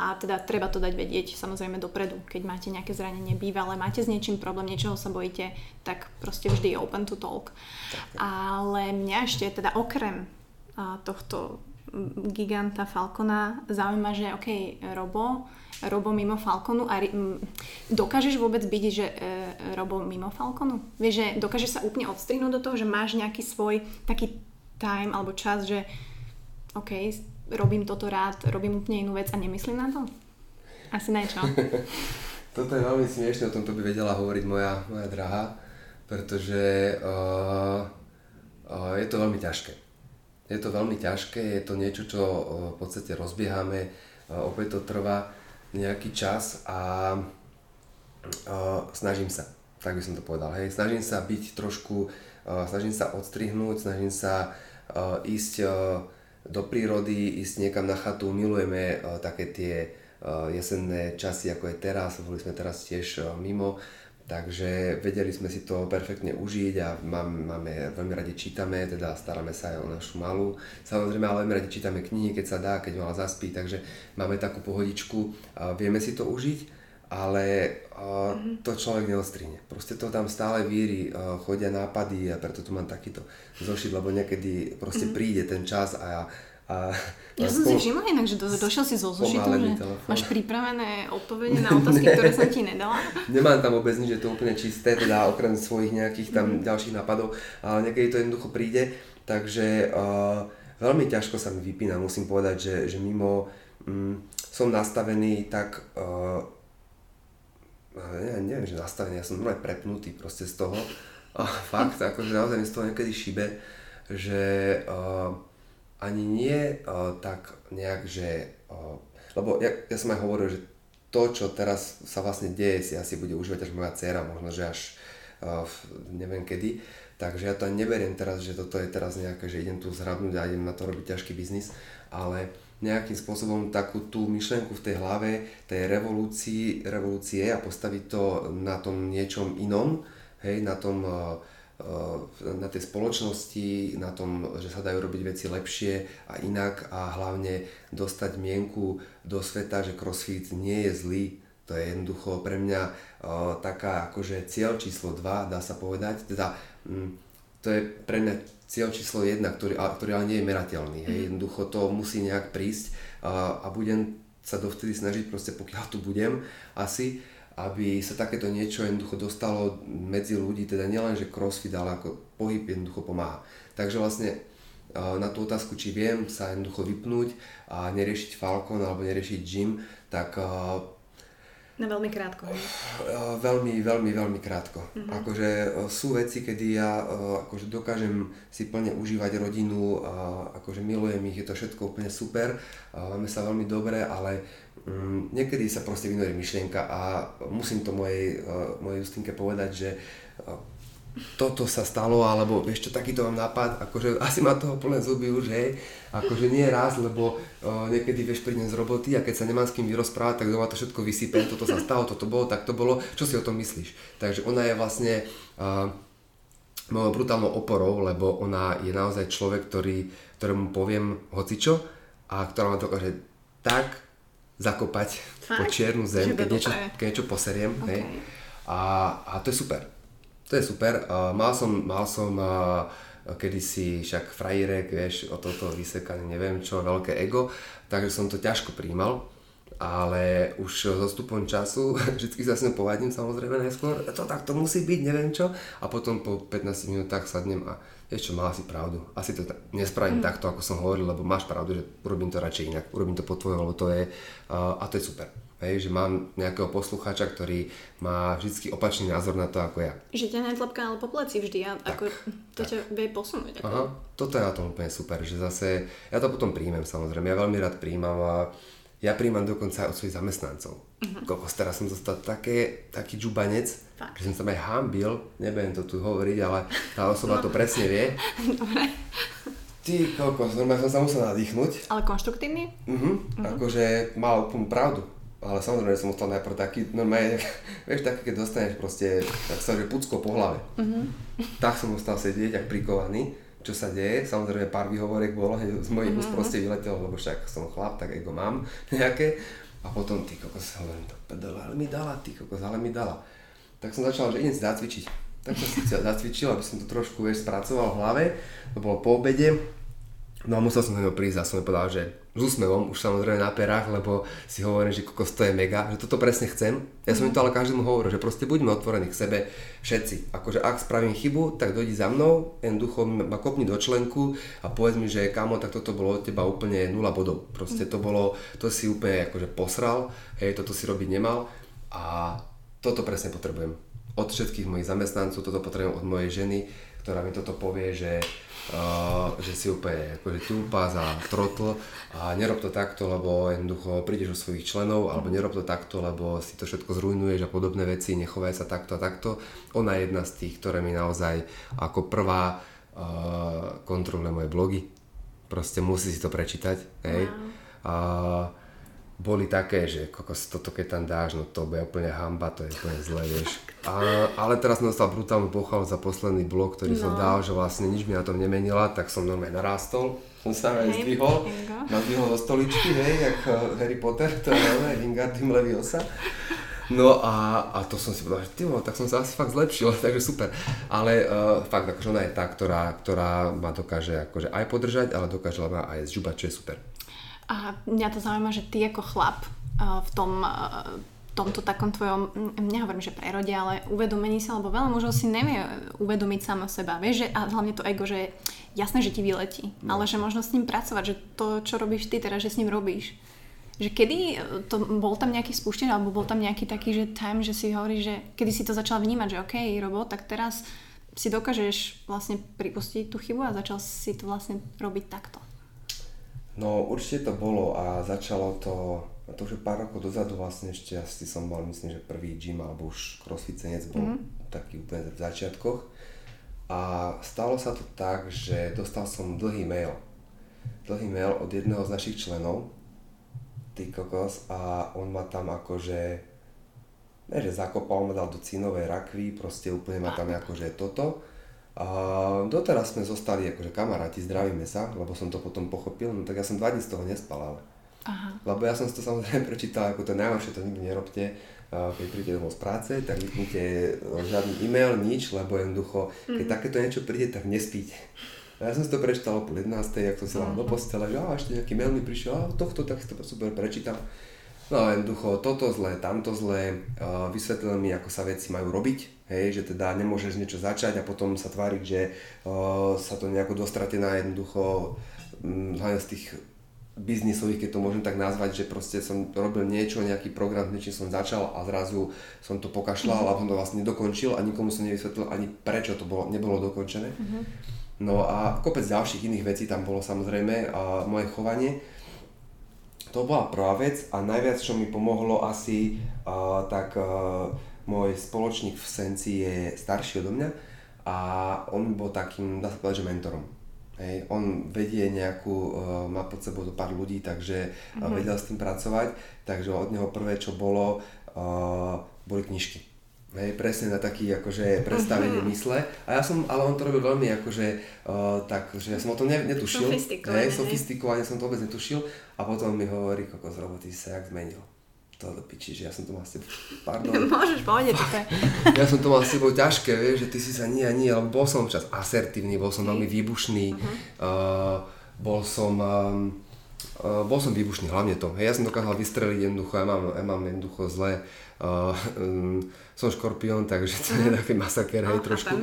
A teda treba to dať vedieť samozrejme dopredu, keď máte nejaké zranenie bývalé, máte s niečím problém, niečoho sa bojíte, tak proste vždy je open to talk. Ale mňa ešte teda okrem tohto giganta Falcona zaujíma, že ok, Robo, Robo mimo Falconu a dokážeš vôbec byť, že e, Robo mimo Falconu? Vieš, že dokážeš sa úplne odstrihnúť do toho, že máš nejaký svoj taký time alebo čas, že ok, robím toto rád, robím úplne inú vec a nemyslím na to? Asi ne, čo? Toto je veľmi smiešné, o tomto by vedela hovoriť moja, moja drahá, pretože uh, uh, je to veľmi ťažké. Je to veľmi ťažké, je to niečo, čo uh, v podstate rozbiehame, uh, opäť to trvá nejaký čas a uh, snažím sa, tak by som to povedal, hej, snažím sa byť trošku, uh, snažím sa odstrihnúť, snažím sa uh, ísť uh, do prírody, ísť niekam na chatu, milujeme uh, také tie uh, jesenné časy, ako je teraz, boli sme teraz tiež uh, mimo, takže vedeli sme si to perfektne užiť a máme, máme veľmi radi čítame, teda staráme sa aj o našu malú, samozrejme, ale veľmi radi čítame knihy, keď sa dá, keď mala zaspí, takže máme takú pohodičku, uh, vieme si to užiť, ale uh, mm-hmm. to človek neostrihne. Proste to tam stále víri, uh, chodia nápady a preto tu mám takýto zošit, lebo niekedy proste mm-hmm. príde ten čas a... a ja som spol... si všimla inak, že do, došiel si zo zošitu, že telefón. Máš pripravené odpovede na otázky, ktoré som ti nedala. Nemám tam vôbec nič, že to je úplne čisté, teda okrem svojich nejakých tam mm-hmm. ďalších nápadov, ale niekedy to jednoducho príde, takže uh, veľmi ťažko sa mi vypína, musím povedať, že, že mimo mm, som nastavený tak... Uh, Ja neviem, že nastavený, ja som normálne prepnutý proste z toho a fakt, akože naozaj mi z toho niekedy šibe, že uh, ani nie uh, tak nejak, že, uh, lebo ja, ja som aj hovoril, že to, čo teraz sa vlastne deje, si asi bude užívať až moja dcéra, možno, že až uh, neviem kedy, takže ja to neberiem teraz, že toto je teraz nejaké, že idem tu zhrabnúť a idem na to robiť ťažký biznis, ale nejakým spôsobom takú tú myšlienku v tej hlave, tej revolúcii, revolúcie a postaviť to na tom niečom inom, hej, na tom, na tej spoločnosti, na tom, že sa dajú robiť veci lepšie a inak a hlavne dostať mienku do sveta, že crossfit nie je zlý. To je jednoducho pre mňa taká akože cieľ číslo dva, dá sa povedať, teda to je pre mňa cieľ číslo jedna, ktorý, ktorý ale nie je merateľný. Hej. Jednoducho to musí nejak prísť a, a budem sa dovtedy snažiť, proste pokiaľ tu budem asi, aby sa takéto niečo jednoducho dostalo medzi ľudí, teda nielen, že crossfit, ale ako pohyb jednoducho pomáha. Takže vlastne na tú otázku, či viem sa jednoducho vypnúť a neriešiť Falcon alebo neriešiť gym, tak Na veľmi krátko. Veľmi, veľmi, veľmi krátko. Uh-huh. Akože sú veci, kedy ja akože dokážem si plne užívať rodinu, akože milujem ich, je to všetko úplne super, máme sa veľmi dobre, ale um, niekedy sa proste vynorí myšlienka a musím to mojej, mojej Justinke povedať, že toto sa stalo, alebo vieš čo, takýto mám nápad, akože asi má toho plné zuby už, hej, akože nie raz, lebo uh, niekedy vieš prídem z roboty a keď sa nemám s kým vyrozprávať, tak doma to všetko vysype, toto sa stalo, toto bolo, tak to bolo, čo si o tom myslíš? Takže ona je vlastne uh, mojou brutálnou oporou, lebo ona je naozaj človek, ktorý, ktorému poviem hocičo a ktorá ma dokáže tak zakopať po čiernu zem, keď niečo, keď niečo poseriem, okay. Hej, a, a to je super. To je super. Uh, mal som, mal som uh, kedysi však frajírek, vieš, o toto vysekanie, neviem čo, veľké ego, takže som to ťažko prijímal, ale už s odstupom času, vždycky sa s ňou povadím samozrejme najskôr, to tak to musí byť, neviem čo, a potom po pätnástich minútach sadnem a vieš čo, mala si pravdu, asi to t- nespravím mm. takto, ako som hovoril, lebo máš pravdu, že urobím to radšej inak, urobím to po tvojom, lebo to je, uh, a to je super. Hej, že mám nejakého poslucháča, ktorý má vždycky opačný názor na to ako ja. Že ťa netlapká ale po pleci vždy a tak, ako to tak. Ťa vie posunúť. Ako... Aha, toto je na tom úplne super, že zase ja to potom príjmem samozrejme, ja veľmi rád príjmam a ja príjmam dokonca aj od svojich zamestnancov. Uh-huh. Kokos, teraz som dostal také, taký džubanec, fakt. Že som sa aj hambil, nebudem to tu hovoriť, ale tá osoba no. to presne vie. Dobre. Ty kokos, normálne som sa musel nadýchnuť. Ale konštruktívny? Uh-huh. Uh-huh. Akože mal úplnú pravdu. Ale samozrejme som ostal najprv taký, normálne, vieš, taký, keď dostaneš proste, tak sa že pucko po hlave. Mm-hmm. Tak som ostal sedieť, ak prikovaný, čo sa deje, samozrejme pár výhovorek bolo, z mojich mm-hmm. úst proste vyletelo, lebo však som chlap, tak ego mám nejaké. A potom, ty kokos, hovorím, ale mi dala, ty kokos, ale mi dala. Tak som začal, že idem si zacvičiť. Tak som si zacvičil, aby som to trošku, vieš, spracoval v hlave, to bolo po obede. No a musel som na ňo prísť a som mi povedal, že s úsmevom, už samozrejme na perách, lebo si hovorím, že kokos to je mega, že toto presne chcem. Ja som mi mm. to ale každému hovoril, že proste buďme otvorení k sebe všetci. Akože ak spravím chybu, tak dojdi za mnou, jednoducho ma kopni do členku a povedz mi, že kamo, tak toto bolo od teba úplne nula bodov. Proste to bolo, to si úplne akože posral, hej, toto si robiť nemal a toto presne potrebujem. Od všetkých mojich zamestnancov, toto potrebujem od mojej ženy, ktorá mi toto povie, že Uh, že si úplne akože tulpás a trotl a nerob to takto, lebo jednoducho prídeš o svojich členov, alebo nerob to takto, lebo si to všetko zrujnuješ a podobné veci, nechovaj sa takto a takto. Ona je jedna z tých, ktoré mi naozaj ako prvá uh, kontroluje moje blogy. Proste musí si to prečítať. Hej. Wow. Uh, boli také, že kokos, toto keď tam dáš, no to bude úplne hamba, to je úplne zle, vieš. A, ale teraz som dostal brutálnu pochvalu za posledný blog, ktorý no. som dal, že vlastne nič mi na tom nemenila, tak som normálne narastol, som sa aj zdvihol, nadvihol do stoličky, hej, jak Harry Potter, to je normálne Wingardium Leviosa. No a, a to som si povedal, že ty tak som sa asi fakt zlepšil, takže super. Ale uh, fakt, akože ona je tá, ktorá, ktorá ma dokáže akože aj podržať, ale dokáže ma aj zžubať, čo je super. A mňa to zaujíma, že ty ako chlap uh, v tom... Uh, tomto takom tvojom, nehovorím, že prerode, ale uvedomení sa, lebo veľa mužov si nevie uvedomiť sama seba, vieš, že, a hlavne to ego, že jasné, že ti vyletí, no. ale že možno s ním pracovať, že to, čo robíš ty teraz, že s ním robíš. Že kedy to, bol tam nejaký spúšťač, alebo bol tam nejaký taký, že time, že si hovoríš, že kedy si to začal vnímať, že okej, okay, Robo, tak teraz si dokážeš vlastne pripustiť tú chybu a začal si to vlastne robiť takto. No určite to bolo a začalo to a to už pár rokov dozadu vlastne ešte asi som mal, myslím, že prvý gym alebo už Crossfit Senec bol mm-hmm. taký úplne v začiatkoch a stalo sa to tak, že dostal som dlhý mail dlhý mail od jedného z našich členov, ty kokos, a on ma tam akože ne, že zakopal, ma dal do cínovej rakvy, proste úplne ma tam akože toto a doteraz sme zostali akože kamaráti, zdravíme sa, lebo som to potom pochopil, no tak ja som dva dní z toho nespal, ale aha. Lebo ja som si to samozrejme prečítal, ako to najlepšie, to nikdy nerobte, keď príde domov z práce, tak vypnite žiadny e-mail, nič, lebo jednoducho, keď mm. takéto niečo príde, tak nespíte. Ja som si to prečítal po jedenástej, ako som si dal do postele, že a ešte nejaký mail mi prišiel, a tohto, tak si to super prečítam. No a jednoducho, toto zle, tamto zle, vysvetlil mi, ako sa veci majú robiť, hej, že teda nemôžeš niečo začať a potom sa tváriť, že uh, sa to nejako dostratená jednoducho, hm, hlavne z tých biznisových, keď to môžem tak nazvať, že proste som robil niečo, nejaký program, niečím som začal a zrazu som to pokašľal uh-huh. a som to vlastne dokončil a nikomu som nevysvetlil ani prečo to bolo, nebolo dokončené. Uh-huh. No a kopec ďalších iných vecí tam bolo samozrejme a moje chovanie. To bola prvá vec a najviac, čo mi pomohlo asi, uh, tak uh, môj spoločník v Senci je starší odo mňa a on bol takým, dá sa povedať, že mentorom. Hej, on vedie nejakú, uh, má pod sebou to pár ľudí, takže mm-hmm. uh, vedel s tým pracovať, takže od neho prvé, čo bolo, uh, boli knižky. Hej, presne na taký akože predstavenie uh-huh. mysle a ja som, ale on to robil veľmi akože uh, tak, že ja som o tom ne, netušil, sofistikovane, sofistikovane som to vôbec netušil a potom mi hovorí, kokos roboty sa jak zmenil, to do piči, že ja som to mal s tebou, pardon. Môžeš povedať to. Ja som to mal s tebou ťažké, vieš, že ty si sa nie a nie, ale bol som čas asertívny, bol som veľmi výbušný, uh-huh. uh, bol som... Um, Uh, bol som výbušný, hlavne to. Hej, ja som dokázal vystreliť jednoducho, ja mám, ja mám jednoducho zlé. Uh, um, som škorpión, takže to je taký masaker, hej, trošku.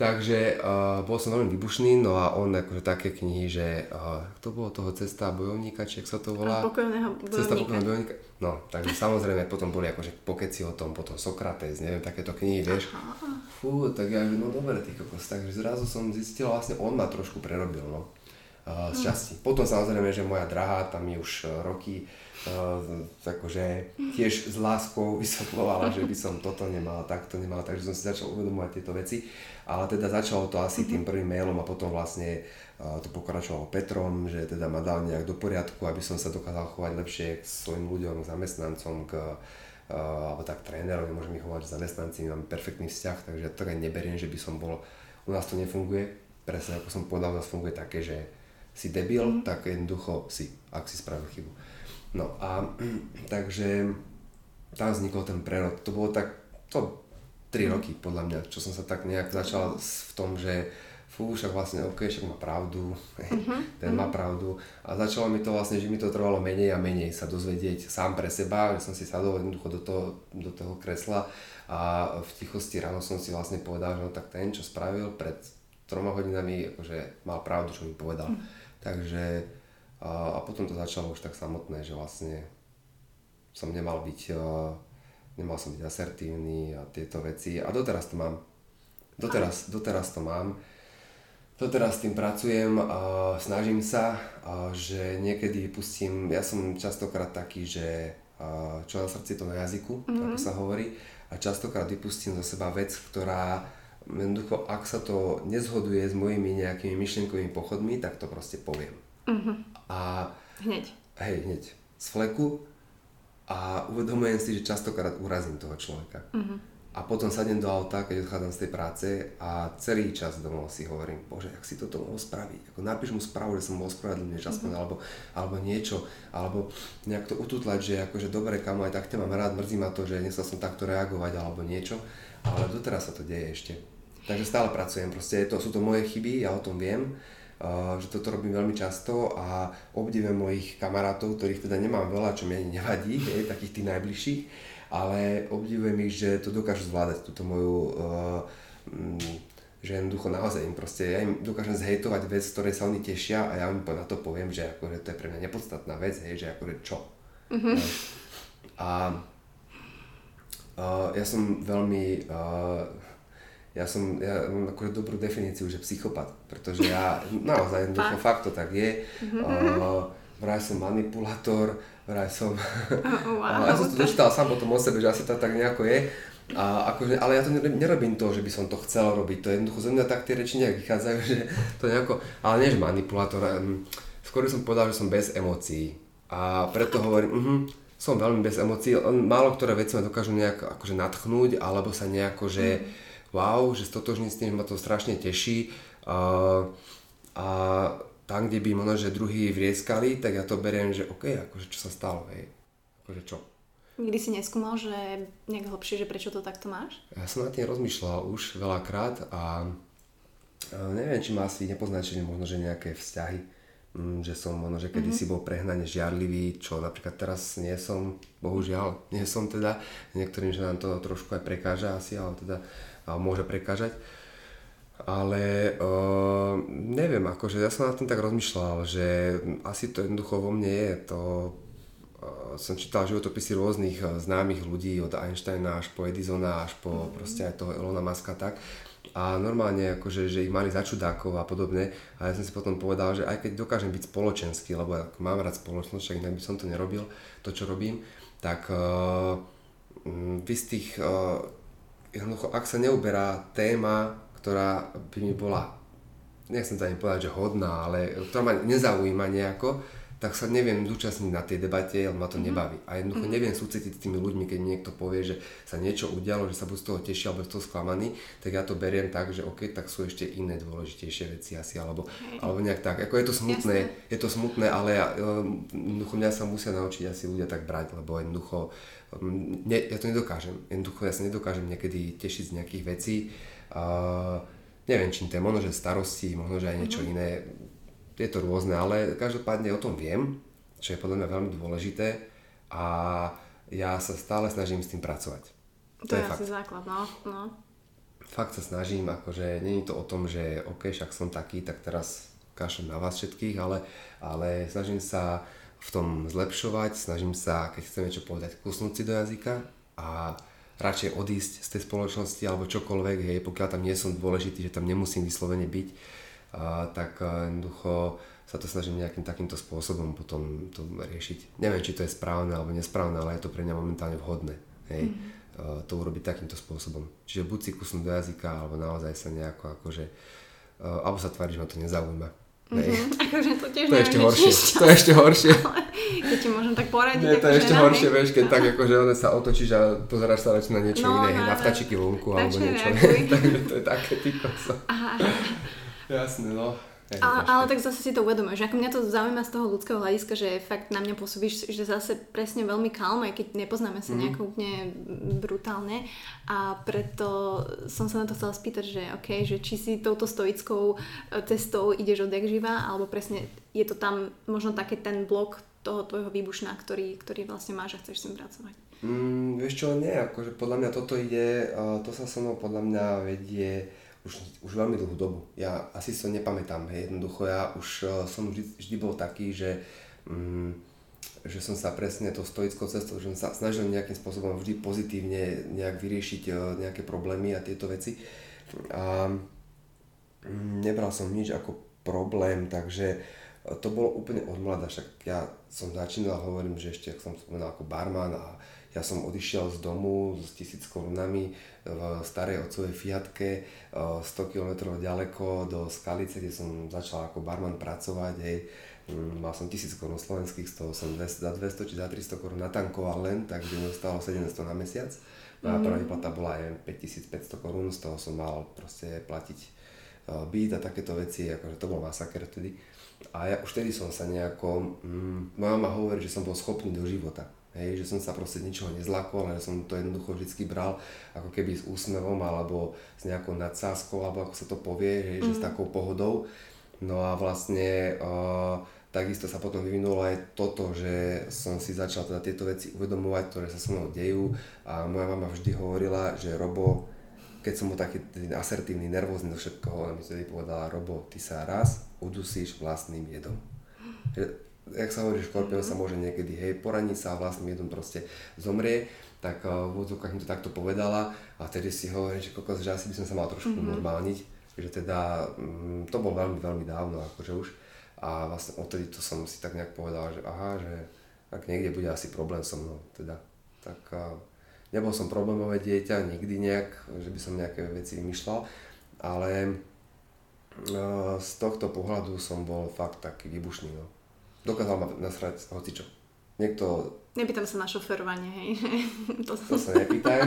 Takže uh, bol som veľmi výbušný, no a on akože také knihy, že uh, to bolo toho Cesta bojovníka, či jak sa to volá? Pokojného bojovníka. Cesta pokojného bojovníka. No, takže samozrejme potom boli akože pokeci o tom, potom Sokrates, neviem, takéto knihy, vieš. Aha. Fú, tak ja, no dobre, ty kokos. Takže zrazu som zistil, vlastne on ma trošku prerobil, no. z časti. Hmm. Potom samozrejme, že moja drahá, tam je už roky, uh, takže tiež s láskou vysvetľovala, že by som toto nemal, takto nemal, takže som si začal uvedomovať tieto veci, ale teda začalo to asi tým prvým mailom a potom vlastne uh, to pokračovalo Petrom, že teda ma dal nejak do poriadku, aby som sa dokázal chovať lepšie k svojim ľuďom, k zamestnancom, k uh, alebo tak trénerovi, môžem ich chovať, že zamestnanci, mám perfektný vzťah, takže to neberiem, že by som bol, u nás to nefunguje, presne ako som povedal, u nás funguje také, že si debil, mm. tak jednoducho si, ak si spravil chybu. No a takže tam vznikol ten prerod. To bolo tak, to tri mm. roky podľa mňa, čo som sa tak nejak začal v tom, že fú, však vlastne ok, však má pravdu, mm-hmm. ten má pravdu. A začalo mi to vlastne, že mi to trvalo menej a menej sa dozvedieť sám pre seba, že som si sadol jednoducho do toho, do toho kresla a v tichosti ráno som si vlastne povedal, že no tak ten, čo spravil pred troma hodinami, akože mal pravdu, čo mi povedal. Mm. Takže a, a potom to začalo už tak samotné, že vlastne som nemal byť, a, nemal som byť asertívny a tieto veci a doteraz to mám. Doteraz, doteraz to mám. Doteraz s tým pracujem a snažím sa, a, že niekedy vypustím, ja som častokrát taký, že a, čo na srdci, to na jazyku, mm. ako sa hovorí, a častokrát vypustím zo seba vec, ktorá jednoducho, ak sa to nezhoduje s mojimi nejakými myšlienkovými pochodmi, tak to proste poviem. Uh-huh. A hneď. Hej, hneď. Z fleku a uvedomujem si, že častokrát urazím toho človeka. Uh-huh. A potom sadnem do auta, keď odchádzam z tej práce a celý čas domov si hovorím, bože, ak si toto mohol spraviť. Ako napíš mu správu, že som mohol spravedlniť čas, uh-huh. alebo, alebo niečo, alebo nejak to ututlať, že akože dobre, kamo, aj tak te mám rád, mrzí ma to, že nechcel som takto reagovať, alebo niečo. Ale doteraz sa to deje ešte. Takže stále pracujem, proste to, sú to moje chyby, ja o tom viem, uh, že toto robím veľmi často a obdivujem mojich kamarátov, ktorých teda nemám veľa, čo mi ani nevadí, je, takých tých najbližších, ale obdivujem ich, že to dokážu zvládať, túto moju, uh, m, že jednoducho naozaj im proste, ja im dokážem zhejtovať vec, z ktorej sa oni tešia a ja im na to poviem, že akože to je pre mňa nepodstatná vec, hej, že akože čo. Mm-hmm. No. A uh, ja som veľmi... Uh, Ja som, ja mám akurát dobrú definíciu, že psychopat, pretože ja naozaj jednoducho fakt to tak je. Uh, vraj som manipulátor, vraj som... Oh, wow. Ja som to dočítal sám o tom o sebe, že asi to tak nejako je. A akože, ale ja to nerobím to, že by som to chcel robiť, to je jednoducho zo mňa tak tie reči nejak vychádzajú, že to nejako... Ale nie, že manipulátor, skôr som povedal, že som bez emócií a preto hovorím... Uh-huh, som veľmi bez emócií, málo ktoré veci ma dokážu nejak akože nadchnúť, alebo sa nejako, že... Mm. wow, že stotožní s tým, ma to strašne teší uh, a tam, kde by možno, že druhí vrieskali, tak ja to beriem, že okej, okay, akože čo sa stalo, hej, akože čo. Nikdy si neskúmal, že nejak hlbšie, že prečo to takto máš? Ja som na tým rozmýšľal už veľakrát a uh, neviem, či ma asi nepoznačili možno, že nejaké vzťahy, mm, že som možno, že kedysi mm-hmm. bol prehnane žiarlivý, čo napríklad teraz nie som, bohužiaľ, nie som teda, niektorým, že nám to trošku aj prekáža asi, ale teda a môže prekážať. Ale uh, neviem, akože ja som nad tým tak rozmýšľal, že asi to jednoducho vo mne je. To, uh, som čítal životopisy rôznych uh, známych ľudí, od Einsteina až po Edisona, až po mm. proste aj toho Elona Muska tak. A normálne akože, že ich mali za čudákov a podobne. A ja som si potom povedal, že aj keď dokážem byť spoločenský, lebo ja mám rád spoločnosť, však inak by som to nerobil, to čo robím, tak uh, vy z tých, uh, jednoducho, ak sa neuberá téma, ktorá by mi bola, nechcem sa ani povedať, že hodná, ale ktorá ma nezaujíma nejako, tak sa neviem zúčastniť na tej debate, lebo ma to mm-hmm. nebaví. A jednoducho mm-hmm. neviem súcitiť s tými ľuďmi, keď niekto povie, že sa niečo udialo, že sa buď z toho teší, alebo z toho sklamaný, tak ja to beriem tak, že OK, tak sú ešte iné dôležitejšie veci asi, alebo, okay. alebo nejak tak. Ako je to smutné, Jasne. je to smutné, ale ja, jednoducho mňa sa musia naučiť asi ľudia tak brať, lebo jednoducho, ne, ja to nedokážem. Jednoducho ja sa nedokážem niekedy tešiť z nejakých vecí. Uh, neviem čím to je, možno že starosti, možno že aj niečo mm-hmm. iné, je to rôzne, ale každopádne o tom viem, čo je podľa mňa veľmi dôležité a ja sa stále snažím s tým pracovať. To, to je asi fakt. základ, no. no. Fakt sa snažím, akože nie je to o tom, že OK, však som taký, tak teraz kašlem na vás všetkých, ale, ale snažím sa v tom zlepšovať, snažím sa, keď chcem niečo povedať, kúsnúť si do jazyka a radšej odísť z tej spoločnosti alebo čokoľvek, hej, pokiaľ tam nie som dôležitý, že tam nemusím vyslovene byť, uh, tak uh, jednoducho sa to snažím nejakým takýmto spôsobom potom to riešiť. Neviem, či to je správne alebo nesprávne, ale je to pre mňa momentálne vhodné, hej, mm-hmm. uh, to urobiť takýmto spôsobom. Čiže buď si kusnúť do jazyka, alebo naozaj sa nejako akože, uh, alebo sa tvári, že ma to nezaujíma. Mm-hmm. Akože to tiež to je ešte horšie, to je ešte horšie. Keď ti môžem tak poradiť. Nie, to je ešte horšie, vieš, keď tak akože ona sa otočíš a pozeráš sa na niečo no, iné, na vtáčiky vonku alebo niečo. Takže to je také tyko sa. Jasné, no. Ale, ale tak zase si to uvedomuješ, že ako mňa to zaujíma z toho ľudského hľadiska, že fakt na mňa pôsobíš, že zase presne veľmi kalmo, aj keď nepoznáme sa mm-hmm. nejako úplne brutálne a preto som sa na to chcela spýtať, že ok, že či si touto stoickou cestou ideš odjak živa, alebo presne je to tam možno taký ten blok toho tvojho výbušná, ktorý, ktorý vlastne máš a chceš s tým pracovať. Mm, vieš čo, nie, akože podľa mňa toto ide, to sa so mnou podľa mňa vedie Už, už veľmi dlhú dobu. Ja asi to nepamätám, hej, jednoducho ja už uh, som vždy, vždy bol taký, že, um, že som sa presne to stoickou cestou, že som sa snažil nejakým spôsobom vždy pozitívne nejak vyriešiť uh, nejaké problémy a tieto veci. A um, nebral som nič ako problém, takže uh, to bolo úplne od mladá, však ja som začínal, hovorím, že ešte, ak som spomenal, ako barman a ja som odišiel z domu s tisíc korunami v starej otcovej Fiatke sto kilometrov ďaleko do Skalice, kde som začal ako barman pracovať. Hej. Mal som tisíc korun slovenských, z toho som za dvesto či za tristo korun natankoval len, takže mi ostalo sedemsto na mesiac. Moja mm. prvá výplata bola aj päťtisícpäťsto korun, z toho som mal proste platiť byt a takéto veci, akože to bol masaker vtedy. A ja už vtedy som sa nejako, mm, moja mama hovorí, že som bol schopný do života. Hej, že som sa proste ničoho nezlakol, ale som to jednoducho vždycky bral ako keby s úsmevom alebo s nejakou nadsázkou, alebo ako sa to povie, hej, mm. že s takou pohodou. No a vlastne uh, takisto sa potom vyvinulo aj toto, že som si začal teda tieto veci uvedomovať, ktoré sa so mnou dejú a moja mama vždy hovorila, že Robo, keď som bol taký asertívny, nervózny do všetkoho, ona mi vtedy povedala, Robo, ty sa raz udusíš vlastným jedom. Že, jak sa hovorí, škorpión sa môže niekedy, hej, poraniť sa a vlastným jedom proste zomrie, tak uh, v odzvukách mi to takto povedala a vtedy si hovorím, že kokos, že asi by som sa mal trošku mm-hmm. normálniť, že teda um, to bol veľmi, veľmi dávno akože už a vlastne odtedy to som si tak nejak povedal, že aha, že tak niekde bude asi problém so mnou, teda, tak uh, nebol som problémové dieťa, nikdy nejak, že by som nejaké veci vymýšľal, ale uh, z tohto pohľadu som bol fakt taký výbušný, no. Dokázal ma nasrať hocičo. Niekto... Nepýtam sa na šoferovanie, hej. To, to sa nepýtaj.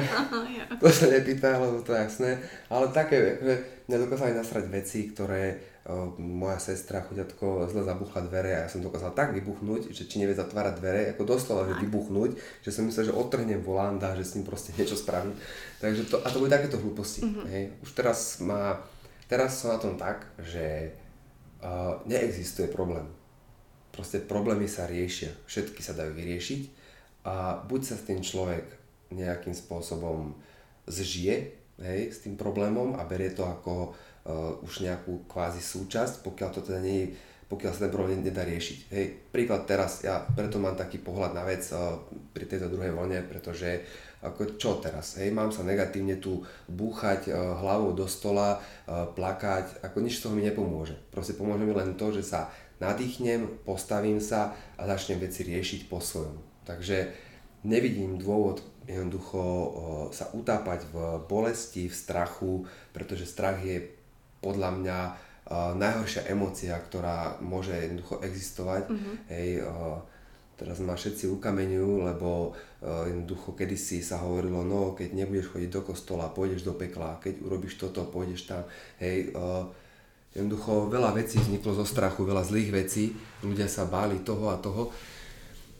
To sa nepýtaj, lebo to je jasné. Ale také, že mňa dokázali nasrať veci, ktoré uh, moja sestra, chuďatko, zle zabuchla dvere a ja som dokázal tak vybuchnúť, že či nevie zatvárať dvere, ako doslova, že vybuchnúť, že som myslel, že odtrhnem volant a že s ním proste niečo spravím. Takže to, a to boli takéto hlúposti. Mm-hmm. Hej. Už teraz má... Teraz som na tom tak, že uh, neexistuje problém. Proste problémy sa riešia, všetky sa dajú vyriešiť a buď sa s tým človek nejakým spôsobom zžije hej, s tým problémom a berie to ako uh, už nejakú kvázi súčasť, pokiaľ to teda nie je, pokiaľ sa ten problém nedá riešiť. Hej, príklad teraz, ja preto mám taký pohľad na vec uh, pri tejto druhej vlne, pretože ako čo teraz, hej, mám sa negatívne tu búchať uh, hlavou do stola, uh, plakať, ako nič z toho mi nepomôže. Proste pomôže mi len to, že sa nadýchnem, postavím sa a začnem veci riešiť po svojom. Takže nevidím dôvod jednoducho uh, sa utápať v bolesti, v strachu, pretože strach je podľa mňa uh, najhoršia emócia, ktorá môže jednoducho existovať. Mm-hmm. Hej, uh, teraz ma všetci ukameňujú, lebo uh, jednoducho kedysi sa hovorilo, no keď nebudeš chodiť do kostola, pôjdeš do pekla, keď urobíš toto, pôjdeš tam. Hej, uh, jednoducho veľa vecí vzniklo zo strachu, veľa zlých vecí, ľudia sa báli toho a toho.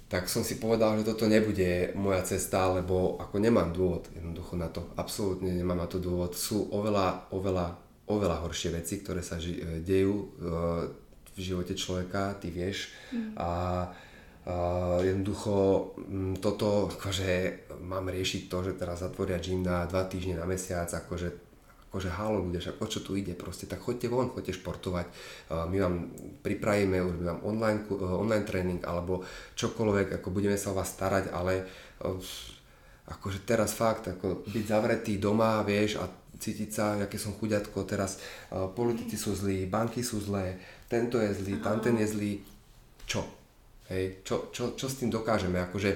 Tak som si povedal, že toto nebude moja cesta, lebo ako nemám dôvod jednoducho na to, absolútne nemám na to dôvod. Sú oveľa, oveľa, oveľa horšie veci, ktoré sa ži- dejú e, v živote človeka, ty vieš. Mm. A e, jednoducho m, toto, akože mám riešiť to, že teraz zatvoria gym na dva týždne, na mesiac, akože, akože halo ľudia, však o čo tu ide proste, tak choďte von, choďte športovať, e, my vám pripravíme, urobíme vám online, online tréning alebo čokoľvek, ako budeme sa o vás starať, ale akože teraz fakt, ako byť zavretý doma, vieš, a cítiť sa, aké som chuďatko, teraz politici sú zlí, banky sú zlé, tento je zlý, tamten je zlý, čo? Hej, čo, čo, čo s tým dokážeme, akože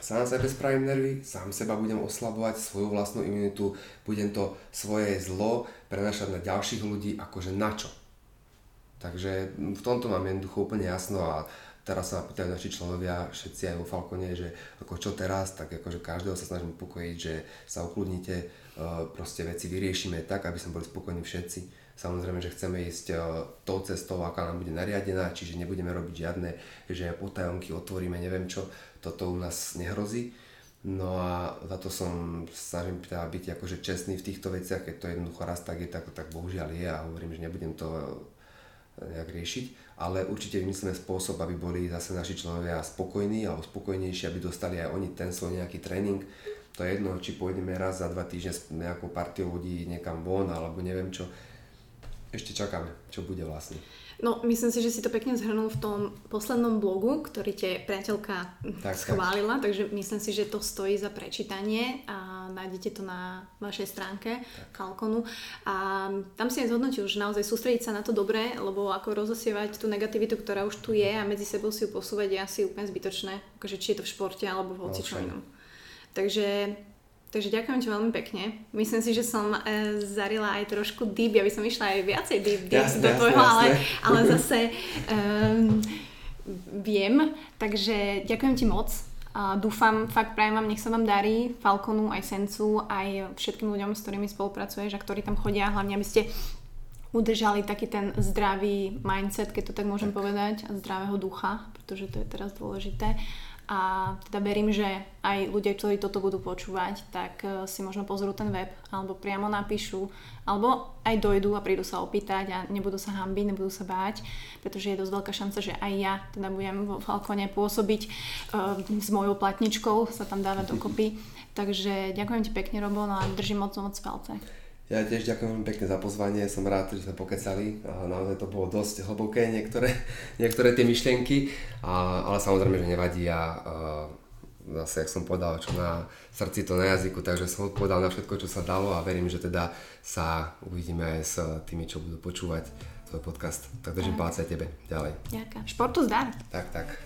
sám sebe spravím nervy, sám seba budem oslabovať svoju vlastnú imunitu, budem to svoje zlo prenašať na ďalších ľudí, akože na čo? Takže v tomto mám jednoducho úplne jasno a teraz sa ma pýtajú naši človovia, všetci aj vo Falcone, že ako čo teraz, tak akože každého sa snažím upokojiť, že sa ukludnite, proste veci vyriešime tak, aby sme boli spokojní všetci. Samozrejme, že chceme ísť tou cestou, aká nám bude nariadená, čiže nebudeme robiť žiadne, že potajomky otvoríme, neviem čo, toto u nás nehrozí. No a za to som snažím teda byť akože čestný v týchto veciach, keď to jednoducho raz tak je, tak, tak bohužiaľ je a hovorím, že nebudem to nejak riešiť, ale určite vymyslíme spôsob, aby boli zase naši členovia spokojní alebo spokojnejší, aby dostali aj oni ten svoj nejaký tréning. To je jedno, či pôjdeme raz za dva týždne s nejakou partiou ľudí niekam von alebo neviem čo. Ešte čakáme, čo bude vlastne. No, myslím si, že si to pekne zhrnul v tom poslednom blogu, ktorý te priateľka tak, schválila, tak. Takže myslím si, že to stojí za prečítanie a nájdete to na vašej stránke Falconu. A tam si aj zhodnotil, že naozaj sústrediť sa na to dobré, lebo ako rozosievať tú negativitu, ktorá už tu je a medzi sebou si ju posúvať je asi úplne zbytočné, akože či je to v športe alebo v hocičom inom. Takže... Takže ďakujem ti veľmi pekne. Myslím si, že som e, zarila aj trošku deep, aby som išla aj viacej deep, deep jasne, do tvojho, ale, ale zase e, viem. Takže ďakujem ti moc. A dúfam, fakt prajem vám, nech sa vám darí, Falconu, aj Sencu, aj všetkým ľuďom, s ktorými spolupracuješ a ktorí tam chodia, hlavne aby ste udržali taký ten zdravý mindset, keď to tak môžem tak povedať, a zdravého ducha, pretože to je teraz dôležité. A teda verím, že aj ľudia, ktorí toto budú počúvať, tak si možno pozrú ten web, alebo priamo napíšu, alebo aj dojdú a prídu sa opýtať a nebudú sa hanbiť, nebudú sa báť, pretože je dosť veľká šanca, že aj ja teda budem vo Falcone pôsobiť e, s mojou platničkou, sa tam dávať dokopy. Takže ďakujem ti pekne, Robo, no a držím moc moc palce. Ja tiež ďakujem pekne za pozvanie, som rád, že sme pokecali, naozaj to bolo dosť hlboké niektoré, niektoré tie myšlienky, a, ale samozrejme, že nevadí a, a zase, jak som povedal, čo na srdci, to na jazyku, takže som odpovedal na všetko, čo sa dalo a verím, že teda sa uvidíme aj s tými, čo budú počúvať tvoj podcast, tak držím palce tebe ďalej. Ďakujem. Športu zdar! Tak, tak.